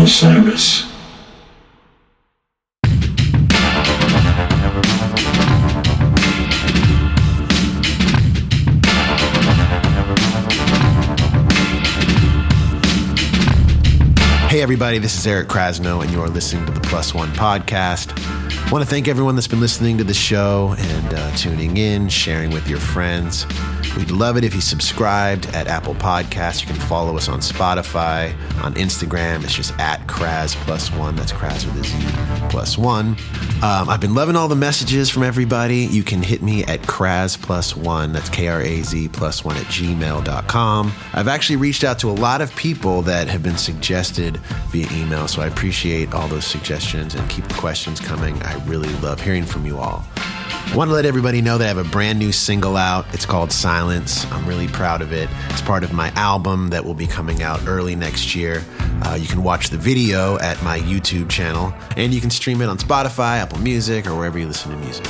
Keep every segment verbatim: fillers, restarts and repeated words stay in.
Osiris. Hey everybody, this is Eric Krasno, and you are listening to the Plus One Podcast. I want to thank everyone that's been listening to the show and uh, tuning in, sharing with your friends. We'd love it if you subscribed at Apple Podcasts. You can follow us on Spotify, on Instagram. It's just at Kras Plus One. That's Kras with a Z Plus One. Um, I've been loving all the messages from everybody. You can hit me at Kras Plus One. That's K R A Z Plus One at gmail dot com. I've actually reached out to a lot of people that have been suggested via email, so I appreciate all those suggestions and keep the questions coming. I really love hearing from you all. I want to let everybody know that I have a brand new single out. It's called Silence. I'm really proud of it. It's part of my album that will be coming out early next year. Uh, you can watch the video at my YouTube channel, and you can stream it on Spotify, Apple Music, or wherever you listen to music.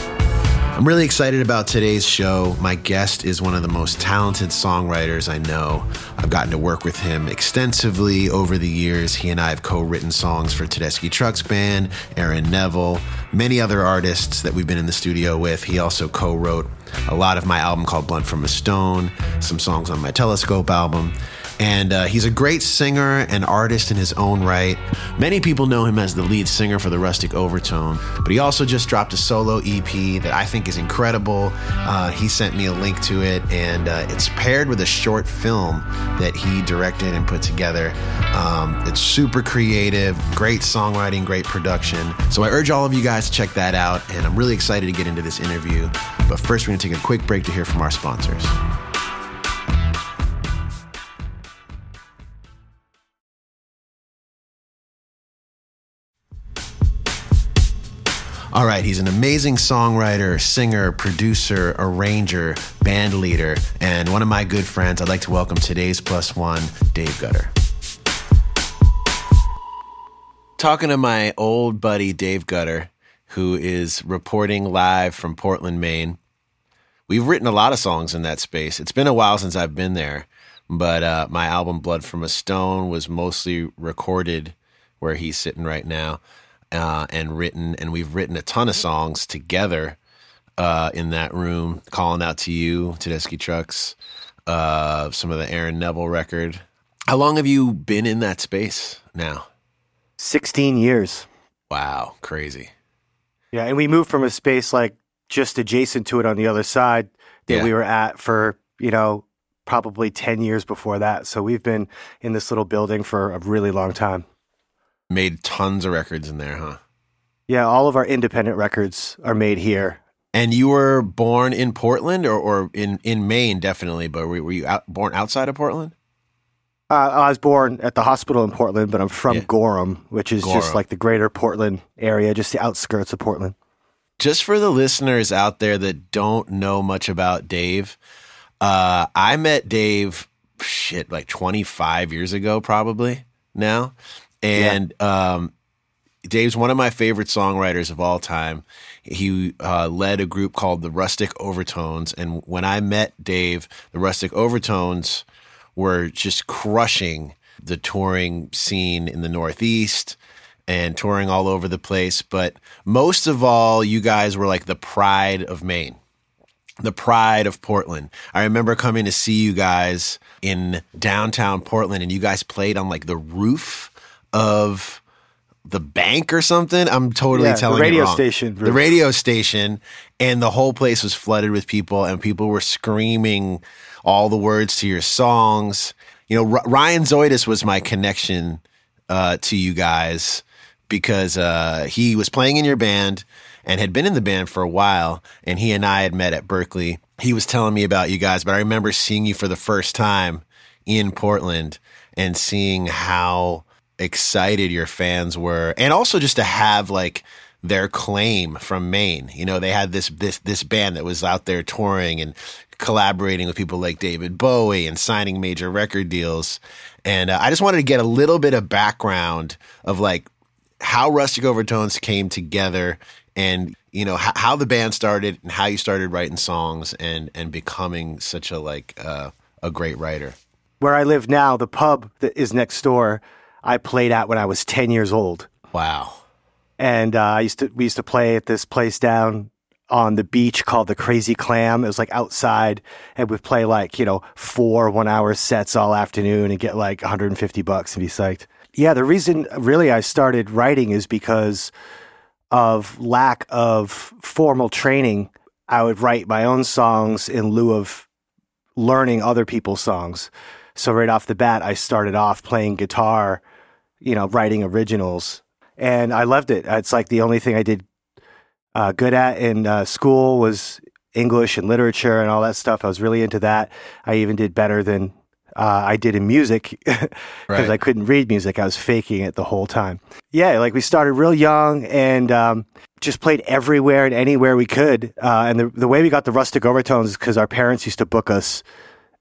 I'm really excited about today's show. My guest is one of the most talented songwriters I know. I've gotten to work with him extensively over the years. He and I have co-written songs for Tedeschi Trucks Band, Aaron Neville, many other artists that we've been in the studio with. He also co-wrote a lot of my album called Blood From A Stone, some songs on my Telescope album. And uh, he's a great singer and artist in his own right. Many people know him as the lead singer for the Rustic Overtone, but he also just dropped a solo E P that I think is incredible. Uh, he sent me a link to it, and uh, it's paired with a short film that he directed and put together. Um, it's super creative, great songwriting, great production. So I urge all of you guys to check that out, and I'm really excited to get into this interview. But first, we're going to take a quick break to hear from our sponsors. All right, he's an amazing songwriter, singer, producer, arranger, band leader, and one of my good friends. I'd like to welcome today's Plus One, Dave Gutter. Talking to my old buddy, Dave Gutter, who is reporting live from Portland, Maine. We've written a lot of songs in that space. It's been a while since I've been there, but uh, my album, Blood From A Stone, was mostly recorded where he's sitting right now. Uh, and written, and we've written a ton of songs together uh, in that room. Calling Out to You, Tedeschi Trucks, uh, some of the Aaron Neville record. How long have you been in that space now? sixteen years. Wow, crazy. Yeah, and we moved from a space like just adjacent to it on the other side that yeah. we were at for, you know, probably ten years before that. So we've been in this little building for a really long time. Made tons of records in there, huh? Yeah, all of our independent records are made here. And you were born in Portland or, or in, in Maine, definitely, but were, were you out, born outside of Portland? Uh, I was born at the hospital in Portland, but I'm from yeah. Gorham, which is Gorham. Just like the greater Portland area, just the outskirts of Portland. Just for the listeners out there that don't know much about Dave, uh, I met Dave, shit, like twenty-five years ago probably now. And yeah. um, Dave's one of my favorite songwriters of all time. He uh, led a group called the Rustic Overtones. And when I met Dave, the Rustic Overtones were just crushing the touring scene in the Northeast and touring all over the place. But most of all, you guys were like the pride of Maine, the pride of Portland. I remember coming to see you guys in downtown Portland, and you guys played on like the roof of the bank or something. I'm totally yeah, telling you wrong. The radio station. Bruce. The radio station. And the whole place was flooded with people, and people were screaming all the words to your songs. You know, R- Ryan Zoidis was my connection uh, to you guys because uh, he was playing in your band and had been in the band for a while, and he and I had met at Berklee. He was telling me about you guys, but I remember seeing you for the first time in Portland and seeing how excited your fans were, and also just to have like their claim from Maine. You know, they had this this this band that was out there touring and collaborating with people like David Bowie and signing major record deals. And uh, I just wanted to get a little bit of background of like how Rustic Overtones came together, and you know h- how the band started and how you started writing songs and and becoming such a like uh, a great writer. Where I live now, the pub that is next door, I played at when I was ten years old. Wow. And uh, I used to we used to play at this place down on the beach called the Crazy Clam. It was like outside, and we'd play like, you know, four one-hour sets all afternoon and get like one hundred fifty bucks and be psyched. Yeah, the reason really I started writing is because of lack of formal training. I would write my own songs in lieu of learning other people's songs. So right off the bat, I started off playing guitar, you know, writing originals, and I loved it. It's like the only thing I did uh, good at in uh, school was English and literature and all that stuff. I was really into that. I even did better than uh, I did in music because right. I couldn't read music. I was faking it the whole time. Yeah, like we started real young and um, just played everywhere and anywhere we could. Uh, and the, the way we got the Rustic Overtones is because our parents used to book us,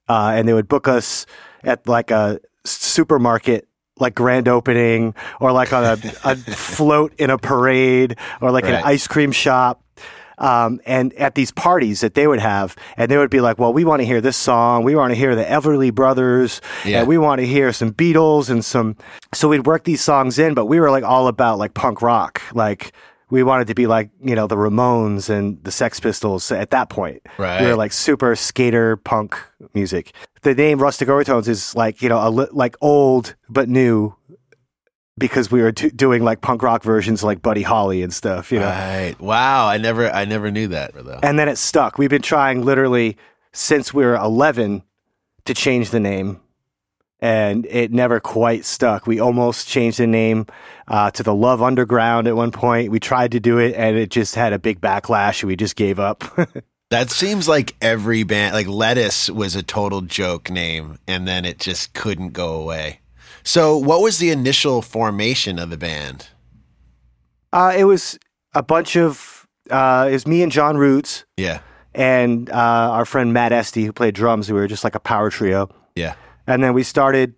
uh, and they would book us at like a supermarket, like grand opening, or like on a, a float in a parade, or like right. an ice cream shop. Um, and at these parties that they would have, and they would be like, well, we want to hear this song. We want to hear the Everly Brothers, yeah. and we want to hear some Beatles and some, so we'd work these songs in, but we were like all about like punk rock. Like we wanted to be like, you know, the Ramones and the Sex Pistols at that point. Right. We were like super skater punk music. The name Rustic Overtones is like, you know, a li- like old but new, because we were t- doing like punk rock versions like Buddy Holly and stuff, you know? Right. Wow. I never, I never knew that. Though. And then it stuck. We've been trying literally since we were eleven to change the name, and it never quite stuck. We almost changed the name uh, to the Love Underground at one point. We tried to do it and it just had a big backlash and we just gave up. That seems like every band, like Lettuce was a total joke name and then it just couldn't go away. So what was the initial formation of the band? Uh, it was a bunch of, uh, it was me and John Roots. Yeah. And uh, our friend Matt Esty, who played drums. We were just like a power trio. Yeah. And then we started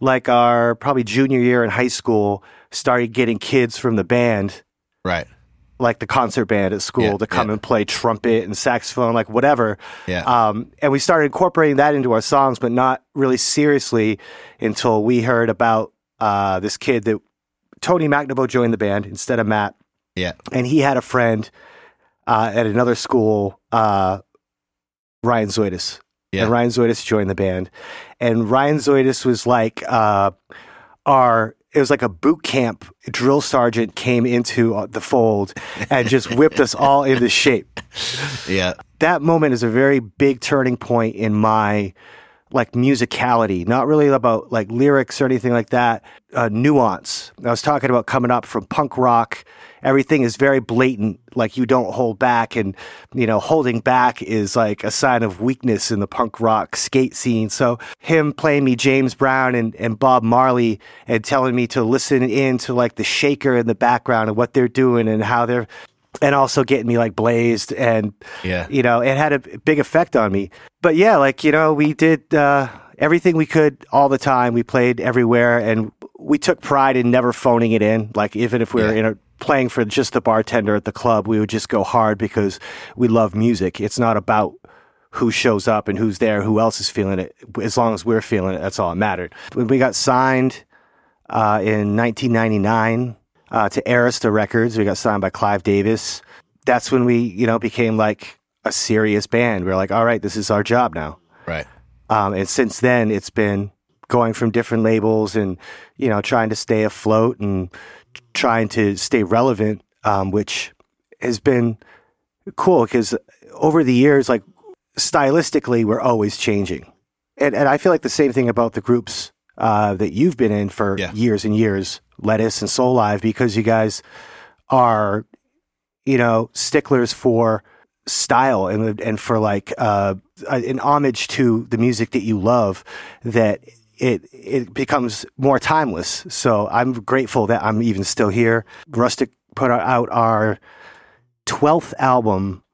like our probably junior year in high school, started getting kids from the band. Right. Like the concert band at school yeah, to come yeah. and play trumpet and saxophone, like whatever. Yeah. Um, and we started incorporating that into our songs, but not really seriously until we heard about uh, this kid that Tony McNaboe joined the band instead of Matt. Yeah. And he had a friend uh, at another school, uh, Ryan Zoidis. Yeah. And Ryan Zoidis joined the band. And Ryan Zoidis was like uh, our... It was like a boot camp drill sergeant came into the fold and just whipped us all into shape. Yeah. That moment is a very big turning point in my like musicality, not really about like lyrics or anything like that, uh, nuance. I was talking about coming up from punk rock. Everything is very blatant. Like you don't hold back, and, you know, holding back is like a sign of weakness in the punk rock skate scene. So him playing me James Brown and, and Bob Marley and telling me to listen in to like the shaker in the background and what they're doing and how they're, and also getting me like blazed and, yeah. you know, it had a big effect on me. But yeah, like, you know, we did uh, everything we could all the time. We played everywhere, and we took pride in never phoning it in. Like even if we were yeah. in a, playing for just the bartender at the club, we would just go hard because we love music. It's not about who shows up and who's there, who else is feeling it. As long as we're feeling it, that's all that mattered. When we got signed uh, in nineteen ninety-nine uh, to Arista Records, we got signed by Clive Davis. That's when we, you know, became like a serious band. We were like, all right, this is our job now. Right. Um, and since then, it's been going from different labels and, you know, trying to stay afloat and trying to stay relevant, um, which has been cool because over the years, like stylistically, we're always changing. And and I feel like the same thing about the groups uh, that you've been in for yeah. years and years, Lettuce and Soul Live, because you guys are, you know, sticklers for style and and for like uh, an homage to the music that you love that It it becomes more timeless. So I'm grateful that I'm even still here. Rustic put out our twelfth album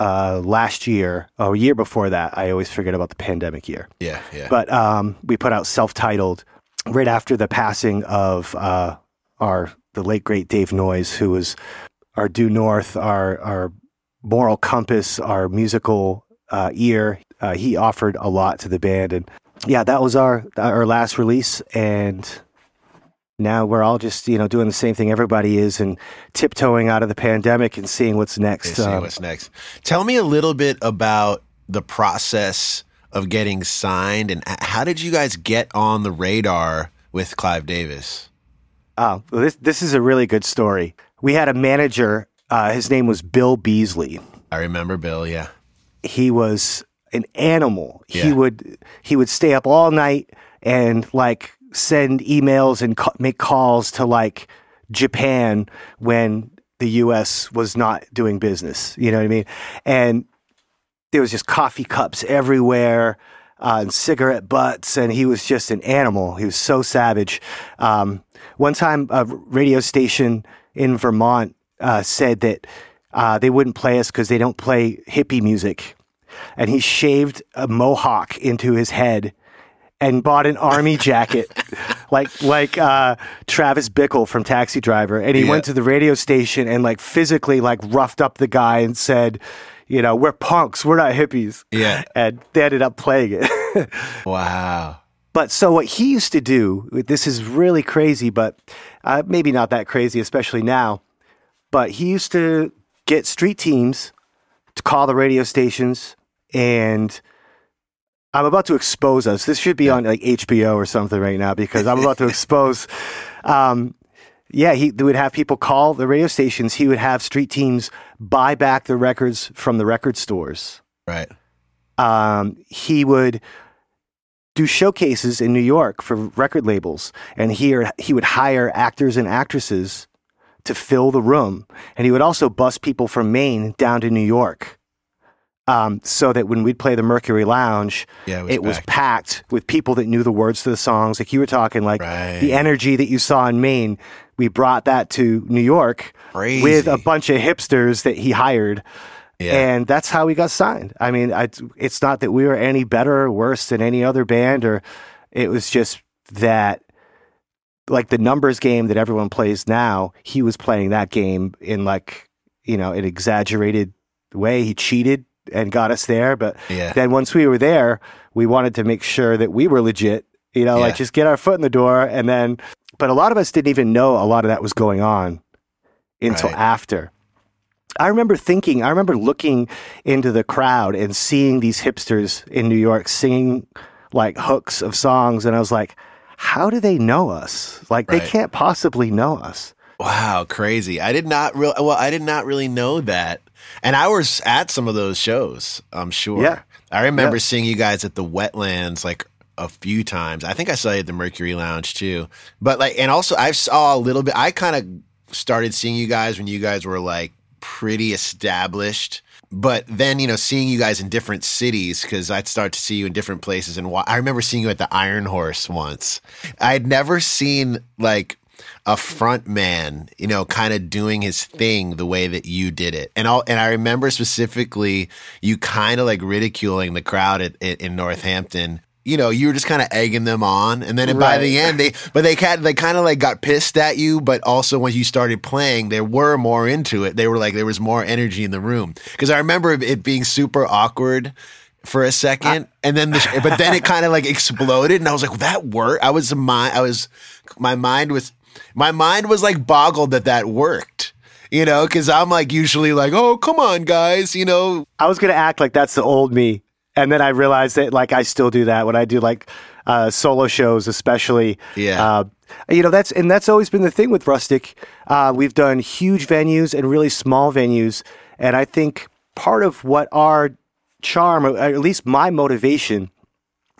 uh, last year, or a year before that. I always forget about the pandemic year. Yeah, yeah. But um, we put out self-titled right after the passing of uh, our the late, great Dave Noyes, who was our due north, our, our moral compass, our musical uh, ear. Uh, he offered a lot to the band, and yeah, that was our our last release, and now we're all just, you know, doing the same thing everybody is and tiptoeing out of the pandemic and seeing what's next. Um, seeing what's next. Tell me a little bit about the process of getting signed, and how did you guys get on the radar with Clive Davis? Oh, this this is a really good story. We had a manager. Uh, his name was Bill Beasley. I remember Bill. Yeah, he was an animal. Yeah. He would he would stay up all night and like send emails and co- make calls to like Japan when the U S was not doing business. You know what I mean? And there was just coffee cups everywhere uh, and cigarette butts, and he was just an animal. He was so savage. Um, one time, a radio station in Vermont uh, said that uh, they wouldn't play us because they don't play hippie music, and he shaved a mohawk into his head and bought an army jacket, like like uh, Travis Bickle from Taxi Driver, and he yeah. went to the radio station and like physically like roughed up the guy and said, you know, we're punks, we're not hippies. Yeah. And they ended up playing it. Wow. But so what he used to do, this is really crazy, but uh, maybe not that crazy, especially now, but he used to get street teams to call the radio stations, and I'm about to expose us. This should be yeah. on like H B O or something right now, because I'm about to expose. Um, Yeah, he would have people call the radio stations. He would have street teams buy back the records from the record stores. Right. Um, he would do showcases in New York for record labels. And here he would hire actors and actresses to fill the room. And he would also bus people from Maine down to New York. Um, so that when we'd play the Mercury Lounge, yeah, it, was, it was packed with people that knew the words to the songs. Like you were talking, like right. the energy that you saw in Maine, we brought that to New York Crazy. With a bunch of hipsters that he hired. Yeah. And that's how we got signed. I mean, I, it's not that we were any better or worse than any other band, or it was just that, like the numbers game that everyone plays now, he was playing that game in like, you know, an exaggerated way. He cheated and got us there, but yeah. then once we were there, we wanted to make sure that we were legit, you know, yeah. like just get our foot in the door, and then, but a lot of us didn't even know a lot of that was going on until right. after. I remember thinking, I remember looking into the crowd and seeing these hipsters in New York singing like hooks of songs, and I was like, how do they know us? Like right. they can't possibly know us. Wow, crazy. I did not real well, I did not really know that. And I was at some of those shows, I'm sure. Yeah. I remember yeah. seeing you guys at the Wetlands like a few times. I think I saw you at the Mercury Lounge too. But like, and also I saw a little bit, I kind of started seeing you guys when you guys were like pretty established. But then, you know, seeing you guys in different cities, because I'd start to see you in different places. And I remember seeing you at the Iron Horse once. I'd never seen like a front man, you know, kind of doing his thing the way that you did it. And all, and I remember specifically you kind of like ridiculing the crowd at, at, in Northampton. You know, you were just kind of egging them on. And then right. by the end, they, but they, had, they kind of like got pissed at you. But also when you started playing, they were more into it. They were like, there was more energy in the room. Because I remember it being super awkward for a second, I, and then, the sh- but then it kind of like exploded, and I was like, well, "That worked." I was my, I was, my mind was, my mind was like boggled that that worked, you know, because I'm like usually like, "Oh, come on, guys," you know. I was gonna act like that's the old me, and then I realized that like I still do that when I do like uh, solo shows, especially. Yeah, uh, you know, that's and that's always been the thing with Rustic. Uh, we've done huge venues and really small venues, and I think part of what our charm, or at least my motivation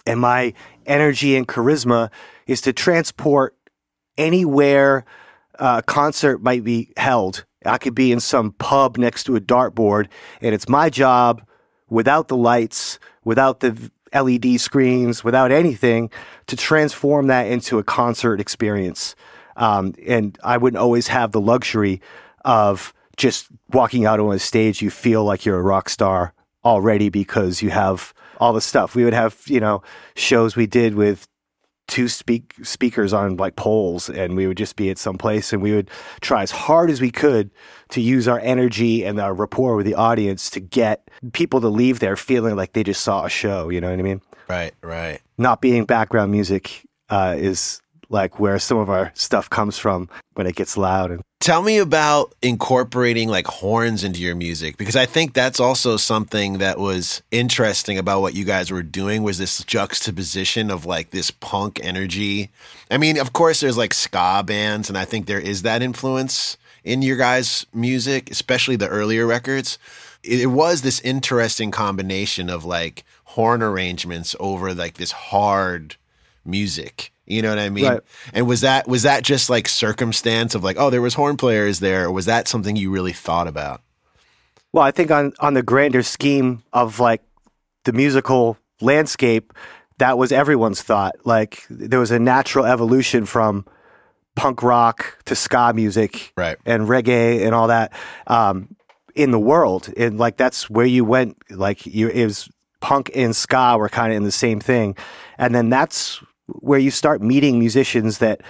and my energy and charisma, is to transport anywhere a concert might be held. I could be in some pub next to a dartboard, and it's my job, without the lights, without the L E D screens, without anything, to transform that into a concert experience. Um, and I wouldn't always have the luxury of just walking out on a stage. You feel like you're a rock star already because you have all the stuff. We would have, you know, shows we did with two speak speakers on like poles, and we would just be at some place, and we would try as hard as we could to use our energy and our rapport with the audience to get people to leave there feeling like they just saw a show. You know what I mean? Right, right. Not being background music uh, is like where some of our stuff comes from when it gets loud. And tell me about incorporating like horns into your music, because I think that's also something that was interesting about what you guys were doing, was this juxtaposition of like this punk energy. I mean, of course there's like ska bands, and I think there is that influence in your guys' music, especially the earlier records. It was this interesting combination of like horn arrangements over like this hard music. You know what I mean? Right. And was that was that just like circumstance of like, oh, there was horn players there, or was that something you really thought about? Well, I think on, on the grander scheme of like the musical landscape, that was everyone's thought. Like there was a natural evolution from punk rock to ska music, right, and reggae and all that um, in the world. And like that's where you went. Like you, it was punk and ska were kind of in the same thing. And then that's where you start meeting musicians that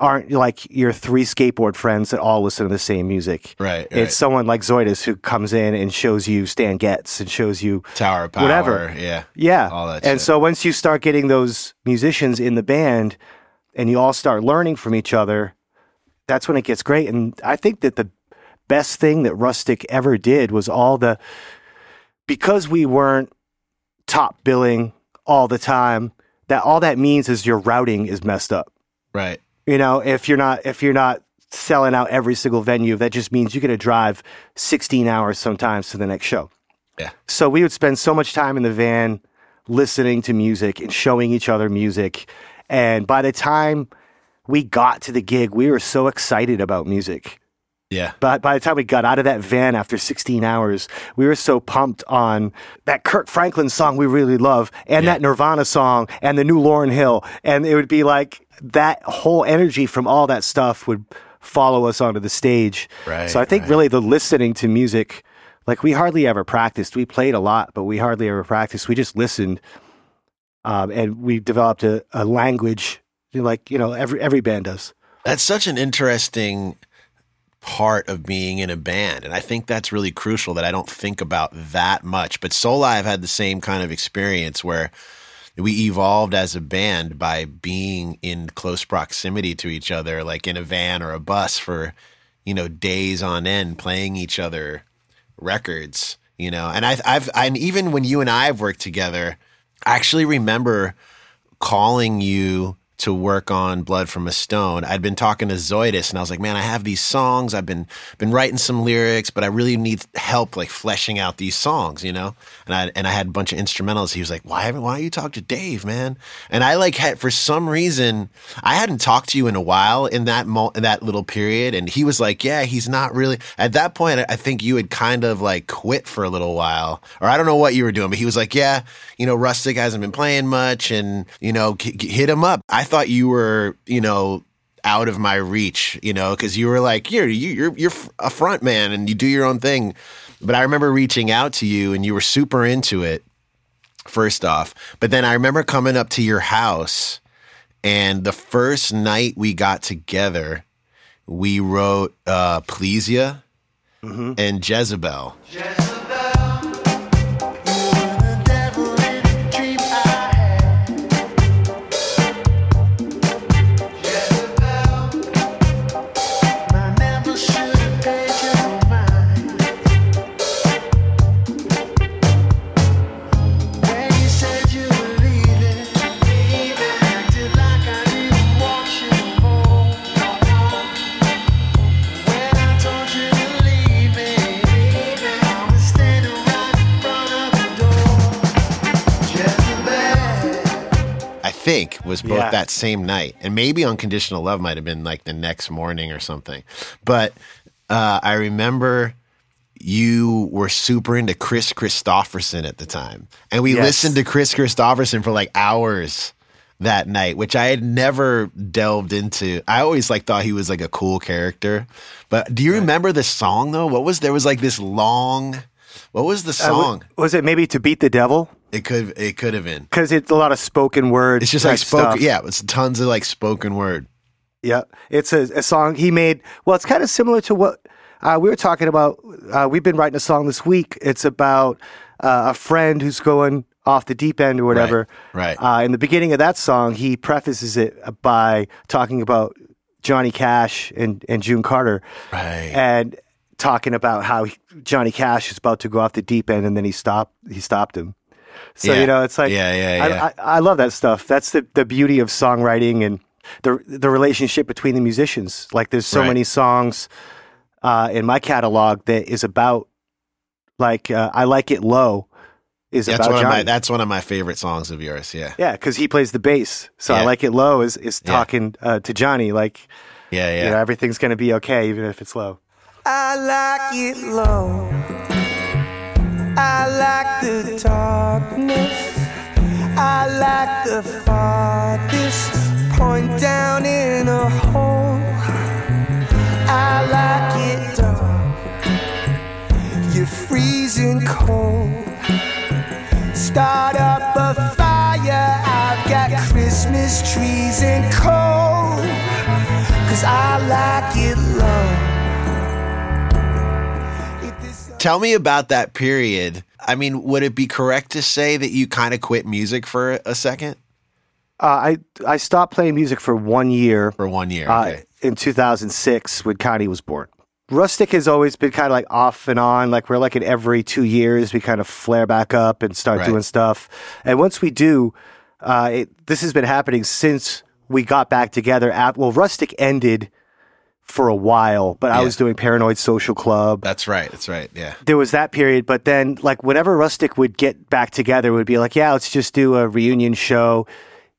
aren't like your three skateboard friends that all listen to the same music. Right. It's right. Someone like Zoidis who comes in and shows you Stan Getz and shows you Tower of Power, whatever. Yeah. Yeah. All that and shit. So once you start getting those musicians in the band and you all start learning from each other, that's when it gets great. And I think that the best thing that Rustic ever did was all the, because we weren't top billing all the time, that all that means is your routing is messed up. Right. You know, if you're not if you're not selling out every single venue, that just means you're going to drive sixteen hours sometimes to the next show. Yeah. So we would spend so much time in the van listening to music and showing each other music. And by the time we got to the gig, we were so excited about music. Yeah. But by the time we got out of that van after sixteen hours, we were so pumped on that Kirk Franklin song we really love, and yeah, that Nirvana song, and the new Lauryn Hill. And it would be like that whole energy from all that stuff would follow us onto the stage. Right, so I think right. really the listening to music, like we hardly ever practiced. We played a lot, but we hardly ever practiced. We just listened, um, and we developed a, a language like, you know, every every band does. That's such an interesting part of being in a band, and I think that's really crucial that I don't think about that much. But Soul Live had the same kind of experience where we evolved as a band by being in close proximity to each other, like in a van or a bus for, you know, days on end, playing each other records, you know. And I've, I've and even when you and I have worked together, I actually remember calling you to work on Blood From A Stone. I'd been talking to Zoidis, and I was like, man, I have these songs. I've been been writing some lyrics, but I really need help like fleshing out these songs, you know? And I and I had a bunch of instrumentals. He was like, why haven't, why don't you talk to Dave, man? And I like had, for some reason, I hadn't talked to you in a while in that mo- in that little period. And he was like, yeah, he's not really, at that point, I think you had kind of like quit for a little while, or I don't know what you were doing, but he was like, yeah, you know, Rustic hasn't been playing much, and, you know, c- c- hit him up. I I thought you were, you know, out of my reach, you know, because you were like, you're, you're, you're a front man and you do your own thing. But I remember reaching out to you and you were super into it, first off. But then I remember coming up to your house, and the first night we got together, we wrote uh, Please Ya mm-hmm. and Jezebel. Jezebel. Think was both yeah. that same night, and maybe Unconditional Love might have been like the next morning or something. But uh, I remember you were super into Kris Kristofferson at the time, and we yes. listened to Kris Kristofferson for like hours that night, which I had never delved into. I always like thought he was like a cool character. But do you right. remember the song though? What was there was like this long? What was the song? Uh, was it maybe To Beat the Devil? It could it could have been. Because it's a lot of spoken word. It's just like spoken. Yeah, it's tons of like spoken word. Yeah. It's a, a song he made. Well, it's kind of similar to what uh, we were talking about. Uh, we've been writing a song this week. It's about uh, a friend who's going off the deep end or whatever. Right. right. Uh, in the beginning of that song, he prefaces it by talking about Johnny Cash and, and June Carter. Right. And talking about how he, Johnny Cash is about to go off the deep end, and then he stopped, he stopped him. So, yeah. you know, it's like, yeah, yeah, yeah. I, I, I love that stuff. That's the, the beauty of songwriting and the the relationship between the musicians. Like, there's so right. many songs uh, in my catalog that is about, like, uh, I Like It Low is that's about one Johnny. Of my, that's one of my favorite songs of yours, yeah. Yeah, because he plays the bass. So yeah. I Like It Low is, is talking yeah. uh, to Johnny, like, yeah, yeah. You know, everything's going to be okay, even if it's low. I like it low. I like the darkness. I like the farthest point down in a hole. I like it dark. You're freezing cold. Start up a fire. I've got Christmas trees and coal. 'Cause I like it low. Tell me about that period. I mean, would it be correct to say that you kind of quit music for a second? Uh, I I stopped playing music for one year. For one year, okay. Uh, in two thousand six, when Connie was born. Rustic has always been kind of like off and on. Like, we're like in every two years, we kind of flare back up and start right. doing stuff. And once we do, uh, it, this has been happening since we got back together. At, well, Rustic ended... for a while, but yeah. I was doing Paranoid Social Club. That's right. That's right. Yeah. There was that period, but then like whenever Rustic would get back together, it would be like, yeah, let's just do a reunion show.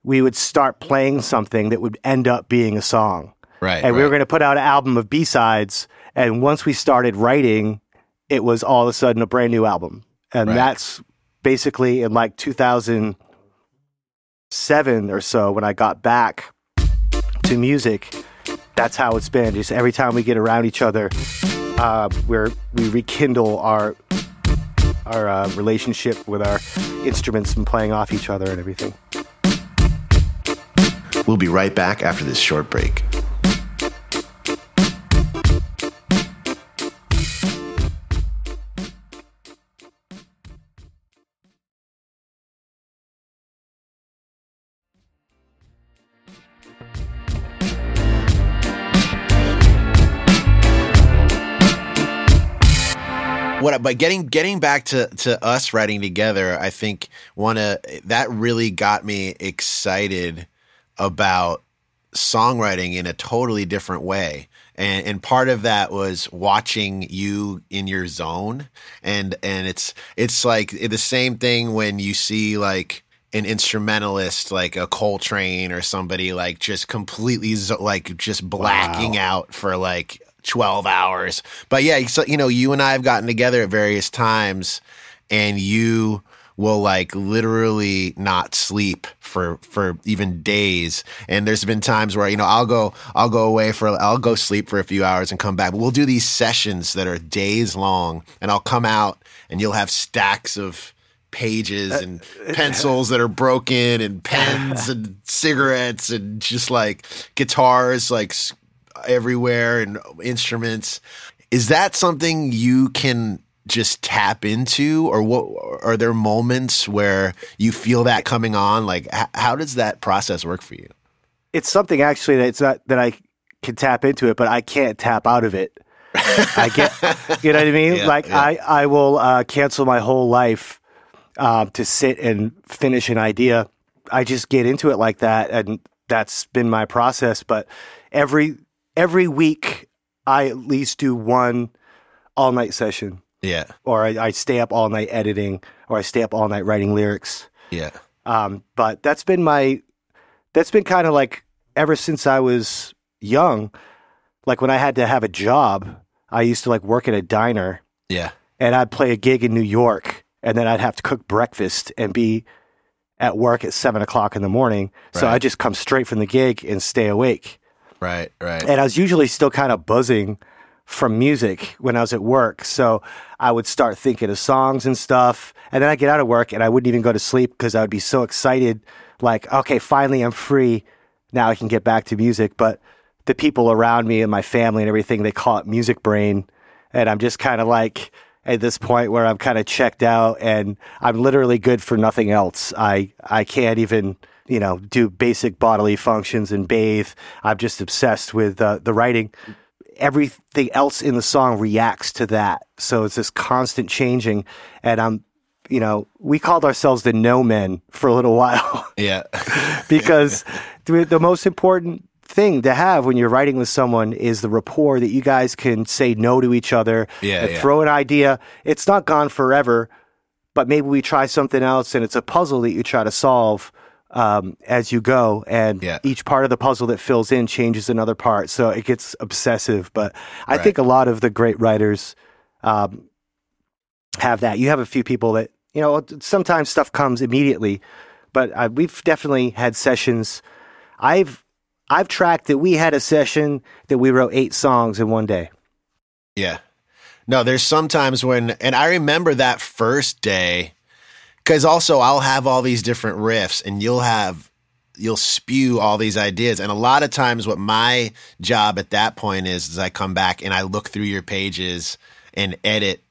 We would start playing something that would end up being a song. Right. And right. we were going to put out an album of B-sides. And once we started writing, it was all of a sudden a brand new album. And right. that's basically in like two thousand seven or so when I got back to music. That's how it's been. Just every time we get around each other, uh, we're, we rekindle our our uh, relationship with our instruments and playing off each other and everything. We'll be right back after this short break. What, but getting getting back to, to us writing together, I think one of, that really got me excited about songwriting in a totally different way. And and part of that was watching you in your zone. And and it's it's like the same thing when you see like an instrumentalist like a Coltrane or somebody like just completely zo- like just blacking wow. out for like twelve hours. But yeah, so, you know, you and I have gotten together at various times and you will like literally not sleep for, for even days. And there's been times where, you know, I'll go, I'll go away for, I'll go sleep for a few hours and come back. But we'll do these sessions that are days long and I'll come out and you'll have stacks of pages and pencils that are broken and pens and cigarettes and just like guitars, like everywhere and instruments. Is that something you can just tap into, or what are there moments where you feel that coming on? Like, h- how does that process work for you? It's something actually that it's not that I can tap into it, but I can't tap out of it. I get, you know what I mean? Yeah, like yeah. I, I will uh, cancel my whole life uh, to sit and finish an idea. I just get into it like that. And that's been my process. But every, Every week, I at least do one all-night session. Yeah. Or I, I stay up all night editing, or I stay up all night writing lyrics. Yeah. Um, but that's been my – that's been kind of like ever since I was young, like when I had to have a job, I used to like work at a diner. Yeah. And I'd play a gig in New York, and then I'd have to cook breakfast and be at work at seven o'clock in the morning. Right. So I'd just come straight from the gig and stay awake. Right, right. And I was usually still kind of buzzing from music when I was at work. So I would start thinking of songs and stuff. And then I'd get out of work and I wouldn't even go to sleep because I would be so excited. Like, okay, finally I'm free. Now I can get back to music. But the people around me and my family and everything, they call it music brain. And I'm just kind of like, at this point where I'm kind of checked out and I'm literally good for nothing else. I, I can't even, you know, do basic bodily functions and bathe. I'm just obsessed with uh, the writing. Everything else in the song reacts to that. So it's this constant changing. And I'm, you know, we called ourselves the No Men for a little while. Yeah. Because the most important thing to have when you're writing with someone is the rapport that you guys can say no to each other. Yeah, and yeah. Throw an idea. It's not gone forever, but maybe we try something else, and it's a puzzle that you try to solve um, as you go. And yeah. Each part of the puzzle that fills in changes another part. So it gets obsessive. But I right. think a lot of the great writers um, have that. You have a few people that, you know, sometimes stuff comes immediately, but uh, we've definitely had sessions. I've, I've tracked that we had a session that we wrote eight songs in one day. Yeah. No, there's sometimes when, and I remember that first day, because also I'll have all these different riffs and you'll have, you'll spew all these ideas. And a lot of times what my job at that point is, is I come back and I look through your pages and edit,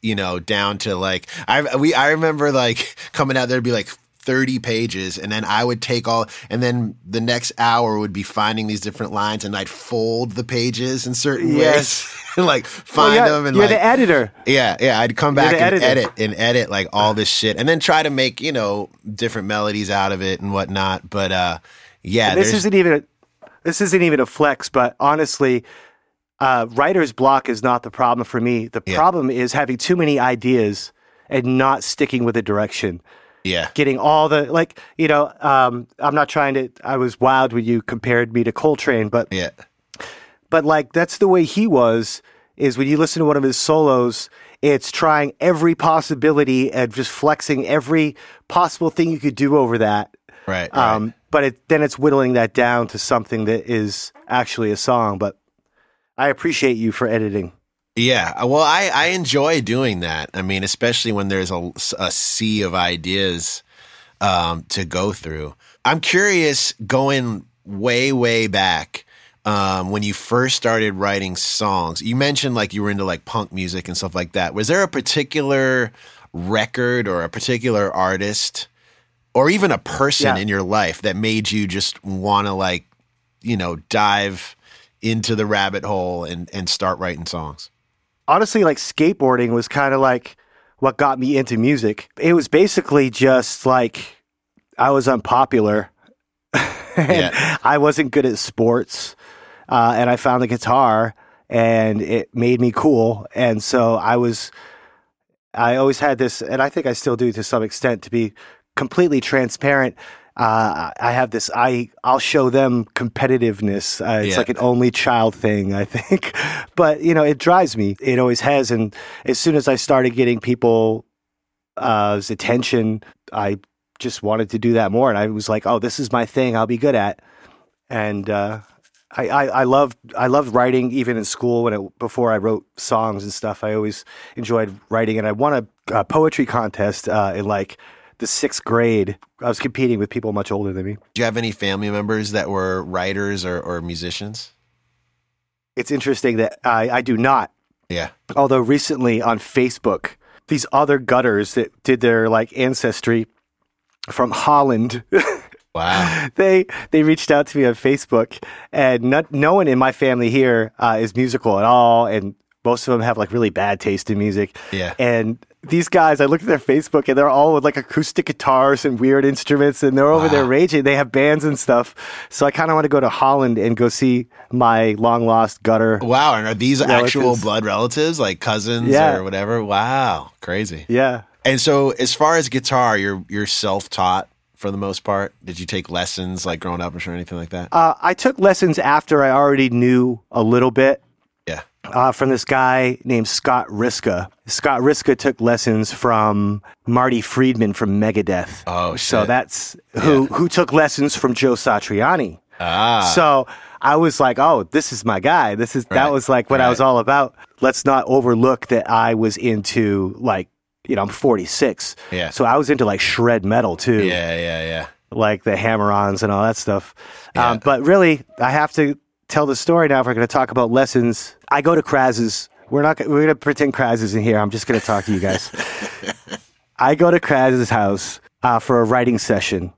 you know, down to like, I, we, I remember like coming out there to be like, thirty pages, and then I would take all, and then the next hour would be finding these different lines, and I'd fold the pages in certain yes. ways, and like find well, them. And you're like, the editor. Yeah, yeah. I'd come back and editor. edit and edit like all this shit, and then try to make, you know, different melodies out of it and whatnot. But uh, yeah, and this isn't even a, this isn't even a flex, but honestly, uh, writer's block is not the problem for me. The yeah. problem is having too many ideas and not sticking with a direction. Yeah. Getting all the, like, you know, um, I'm not trying to, I was wild when you compared me to Coltrane, but, yeah. but like, that's the way he was, is when you listen to one of his solos, it's trying every possibility and just flexing every possible thing you could do over that. Right. Um, right. But it, then it's whittling that down to something that is actually a song. But I appreciate you for editing. Yeah, well, I, I enjoy doing that. I mean, especially when there's a, a sea of ideas um, to go through. I'm curious, going way, way back, um, when you first started writing songs, you mentioned like you were into like punk music and stuff like that. Was there a particular record or a particular artist or even a person yeah. in your life that made you just want to like, you know, dive into the rabbit hole and, and start writing songs? Honestly, like skateboarding was kind of like what got me into music. It was basically just like I was unpopular and yeah. I wasn't good at sports. Uh, and I found the guitar and it made me cool. And so I was, I always had this, and I think I still do to some extent, to be completely transparent. Uh, I have this, I, I'll show them competitiveness. Uh, it's yeah. like an only child thing, I think. But, you know, it drives me. It always has. And as soon as I started getting people's uh, attention, I just wanted to do that more. And I was like, oh, this is my thing I'll be good at. And uh, I, I, I loved I loved writing even in school when it, before I wrote songs and stuff. I always enjoyed writing. And I won a, a poetry contest uh, in like the sixth grade. I was competing with people much older than me. Do you have any family members that were writers or, or musicians? It's interesting that I, I do not. Yeah. Although recently on Facebook, these other gutters that did their like ancestry from Holland. Wow. They they reached out to me on Facebook, and not, no one in my family here uh, is musical at all. And most of them have like really bad taste in music. Yeah. And these guys, I looked at their Facebook and they're all with like acoustic guitars and weird instruments, and they're over wow. there raging. They have bands and stuff. So I kind of want to go to Holland and go see my long lost gutter. Wow. And are these relatives, actual blood relatives, like cousins yeah. or whatever? Wow. Crazy. Yeah. And so as far as guitar, you're, you're self-taught for the most part? Did you take lessons like growing up or anything like that? Uh, I took lessons after I already knew a little bit. Uh, from this guy named Scott Riska. Scott Riska took lessons from Marty Friedman from Megadeth. Oh, shit. So that's who, yeah. who took lessons from Joe Satriani. Ah. So I was like, oh, this is my guy. This is right. That was like what right. I was all about. Let's not overlook that I was into like, you know, I'm forty-six. Yeah. So I was into like shred metal too. Yeah, yeah, yeah. Like the hammer-ons and all that stuff. Yeah. Um, but really, I have to tell the story now if we're going to talk about lessons. I go to Kras's We're not. We're gonna pretend Kras isn't here. I'm just gonna talk to you guys. I go to Kras's house uh, for a writing session.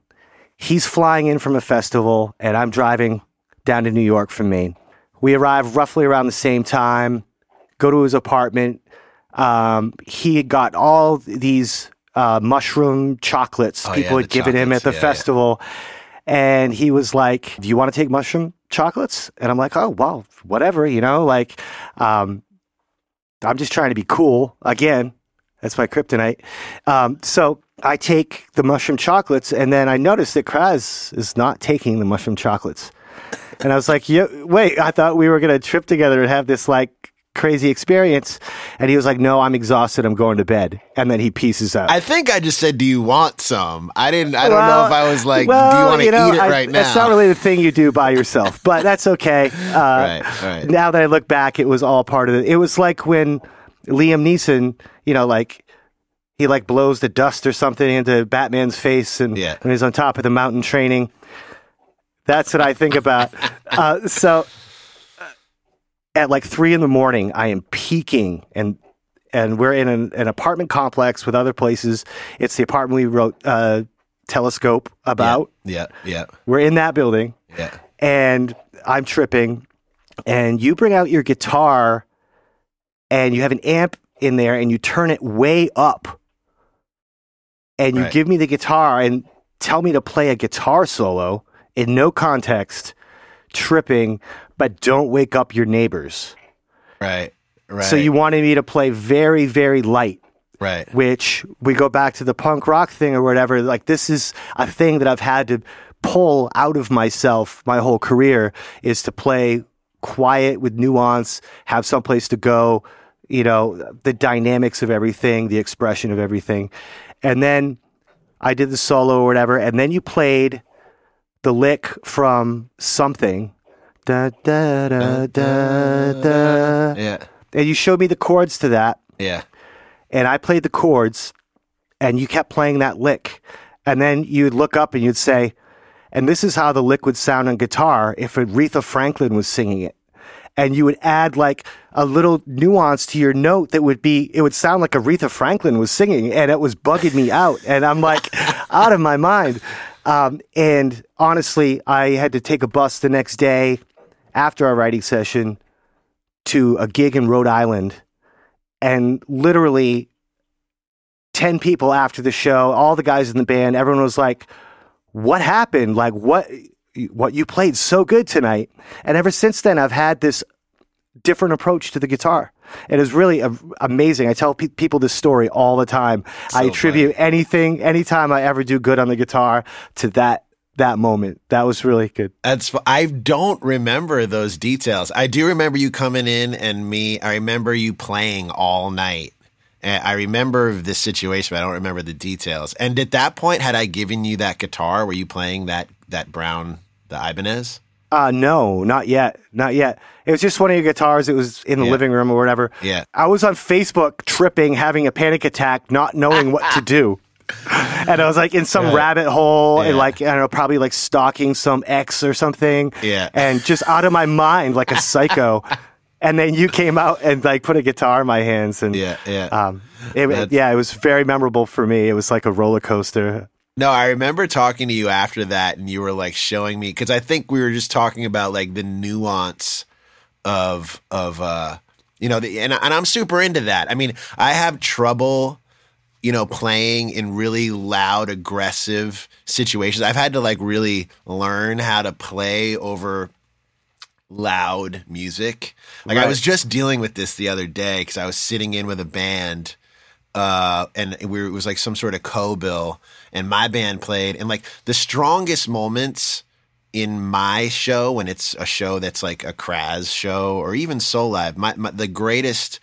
He's flying in from a festival, and I'm driving down to New York from Maine. We arrive roughly around the same time. Go to his apartment. Um, he had got all these uh, mushroom chocolates oh, people yeah, had given him at the yeah, festival. Yeah. And he was like, do you want to take mushroom chocolates? And I'm like, oh, well, whatever, you know, like, um, I'm just trying to be cool. Again, that's my kryptonite. Um, so I take the mushroom chocolates, and then I notice that Kras is not taking the mushroom chocolates. And I was like, yeah, wait, I thought we were going to trip together and have this, like, crazy experience. And he was like, no, I'm exhausted, I'm going to bed. And then he pieces out. I think I just said, do you want some? I didn't, I don't well, know if I was like, well, do you want to you know, eat it I, right now? That's not really the thing you do by yourself, but that's okay. Uh, right, right. Now that I look back, it was all part of it. It was like when Liam Neeson, you know, like he like blows the dust or something into Batman's face and, yeah. and he's on top of the mountain training. That's what I think about. uh, so, At like three in the morning, I am peaking, and and we're in an, an apartment complex with other places. It's the apartment we wrote uh, Telescope about. Yeah, yeah, yeah. We're in that building. Yeah. And I'm tripping, and you bring out your guitar, and you have an amp in there, and you turn it way up, and you right. give me the guitar and tell me to play a guitar solo in no context, tripping, but don't wake up your neighbors. Right, right. So you wanted me to play very, very light. Right. Which we go back to the punk rock thing or whatever. Like, this is a thing that I've had to pull out of myself my whole career, is to play quiet with nuance, have someplace to go, you know, the dynamics of everything, the expression of everything. And then I did the solo or whatever, and then you played the lick from something. Da, da, da, da, da. Yeah. And you showed me the chords to that. Yeah. And I played the chords, and you kept playing that lick. And then you'd look up and you'd say, and this is how the lick would sound on guitar if Aretha Franklin was singing it. And you would add like a little nuance to your note that would be, it would sound like Aretha Franklin was singing, and it was bugging me out. And I'm like, out of my mind. Um, and honestly, I had to take a bus the next day after our writing session to a gig in Rhode Island, and literally ten people after the show, all the guys in the band, everyone was like, what happened? Like what, what you played so good tonight. And ever since then, I've had this different approach to the guitar. It is really a, amazing. I tell pe- people this story all the time. So I attribute funny. anything, anytime I ever do good on the guitar to that. That moment. That was really good. That's. I don't remember those details. I do remember you coming in and me. I remember you playing all night. And I remember this situation, but I don't remember the details. And at that point, had I given you that guitar? Were you playing that that brown, the Ibanez? Uh, no, not yet. Not yet. It was just one of your guitars. It was in the yeah. living room or whatever. Yeah. I was on Facebook tripping, having a panic attack, not knowing what to do. And I was like in some yeah. rabbit hole yeah. and like, I don't know, probably like stalking some ex or something. Yeah. And just out of my mind, like a psycho. And then you came out and like put a guitar in my hands. And yeah, yeah. Um, it, yeah, it was very memorable for me. It was like a roller coaster. No, I remember talking to you after that, and you were like showing me, because I think we were just talking about like the nuance of, of uh, you know, the, and, and I'm super into that. I mean, I have trouble, you know, playing in really loud, aggressive situations. I've had to like really learn how to play over loud music. Like right. I was just dealing with this the other day because I was sitting in with a band. Uh, and we were, it was like some sort of co-bill, and my band played, and like the strongest moments in my show, when it's a show that's like a Kras show or even Soul Live, my, my the greatest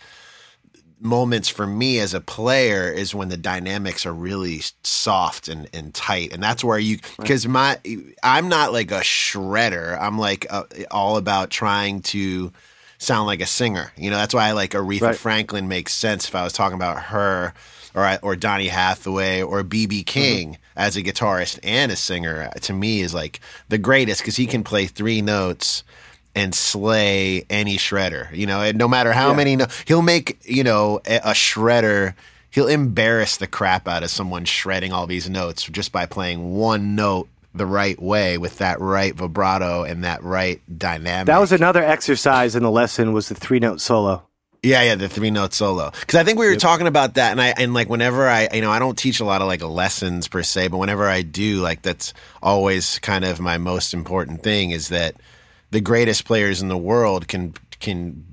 moments for me as a player is when the dynamics are really soft and, and tight, and that's where you because my I'm not like a shredder. I'm like a, all about trying to sound like a singer. You know, that's why I like Aretha right. Franklin makes sense if I was talking about her or I, or Donny Hathaway or B B King mm-hmm. as a guitarist and a singer, to me is like the greatest because he can play three notes and slay any shredder, you know, and no matter how yeah. many, no, he'll make, you know, a, a shredder, he'll embarrass the crap out of someone shredding all these notes just by playing one note the right way with that right vibrato and that right dynamic. That was another exercise in the lesson, was the three note solo. Yeah, yeah, the three note solo. Because I think we were yep. talking about that, and I and like whenever I, you know, I don't teach a lot of like lessons per se, but whenever I do, like that's always kind of my most important thing, is that the greatest players in the world can can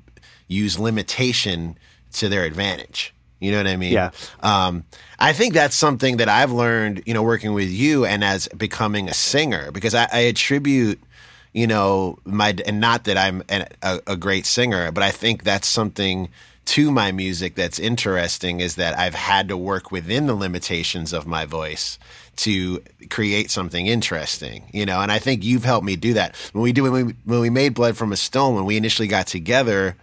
use limitation to their advantage. You know what I mean? Yeah. Um, I think that's something that I've learned, you know, working with you and as becoming a singer, because I, I attribute, you know, my, and not that I'm an, a, a great singer, but I think that's something to my music that's interesting, is that I've had to work within the limitations of my voice to create something interesting, you know, and I think you've helped me do that. When we do, when we, when we made Blood From A Stone, when we initially got together,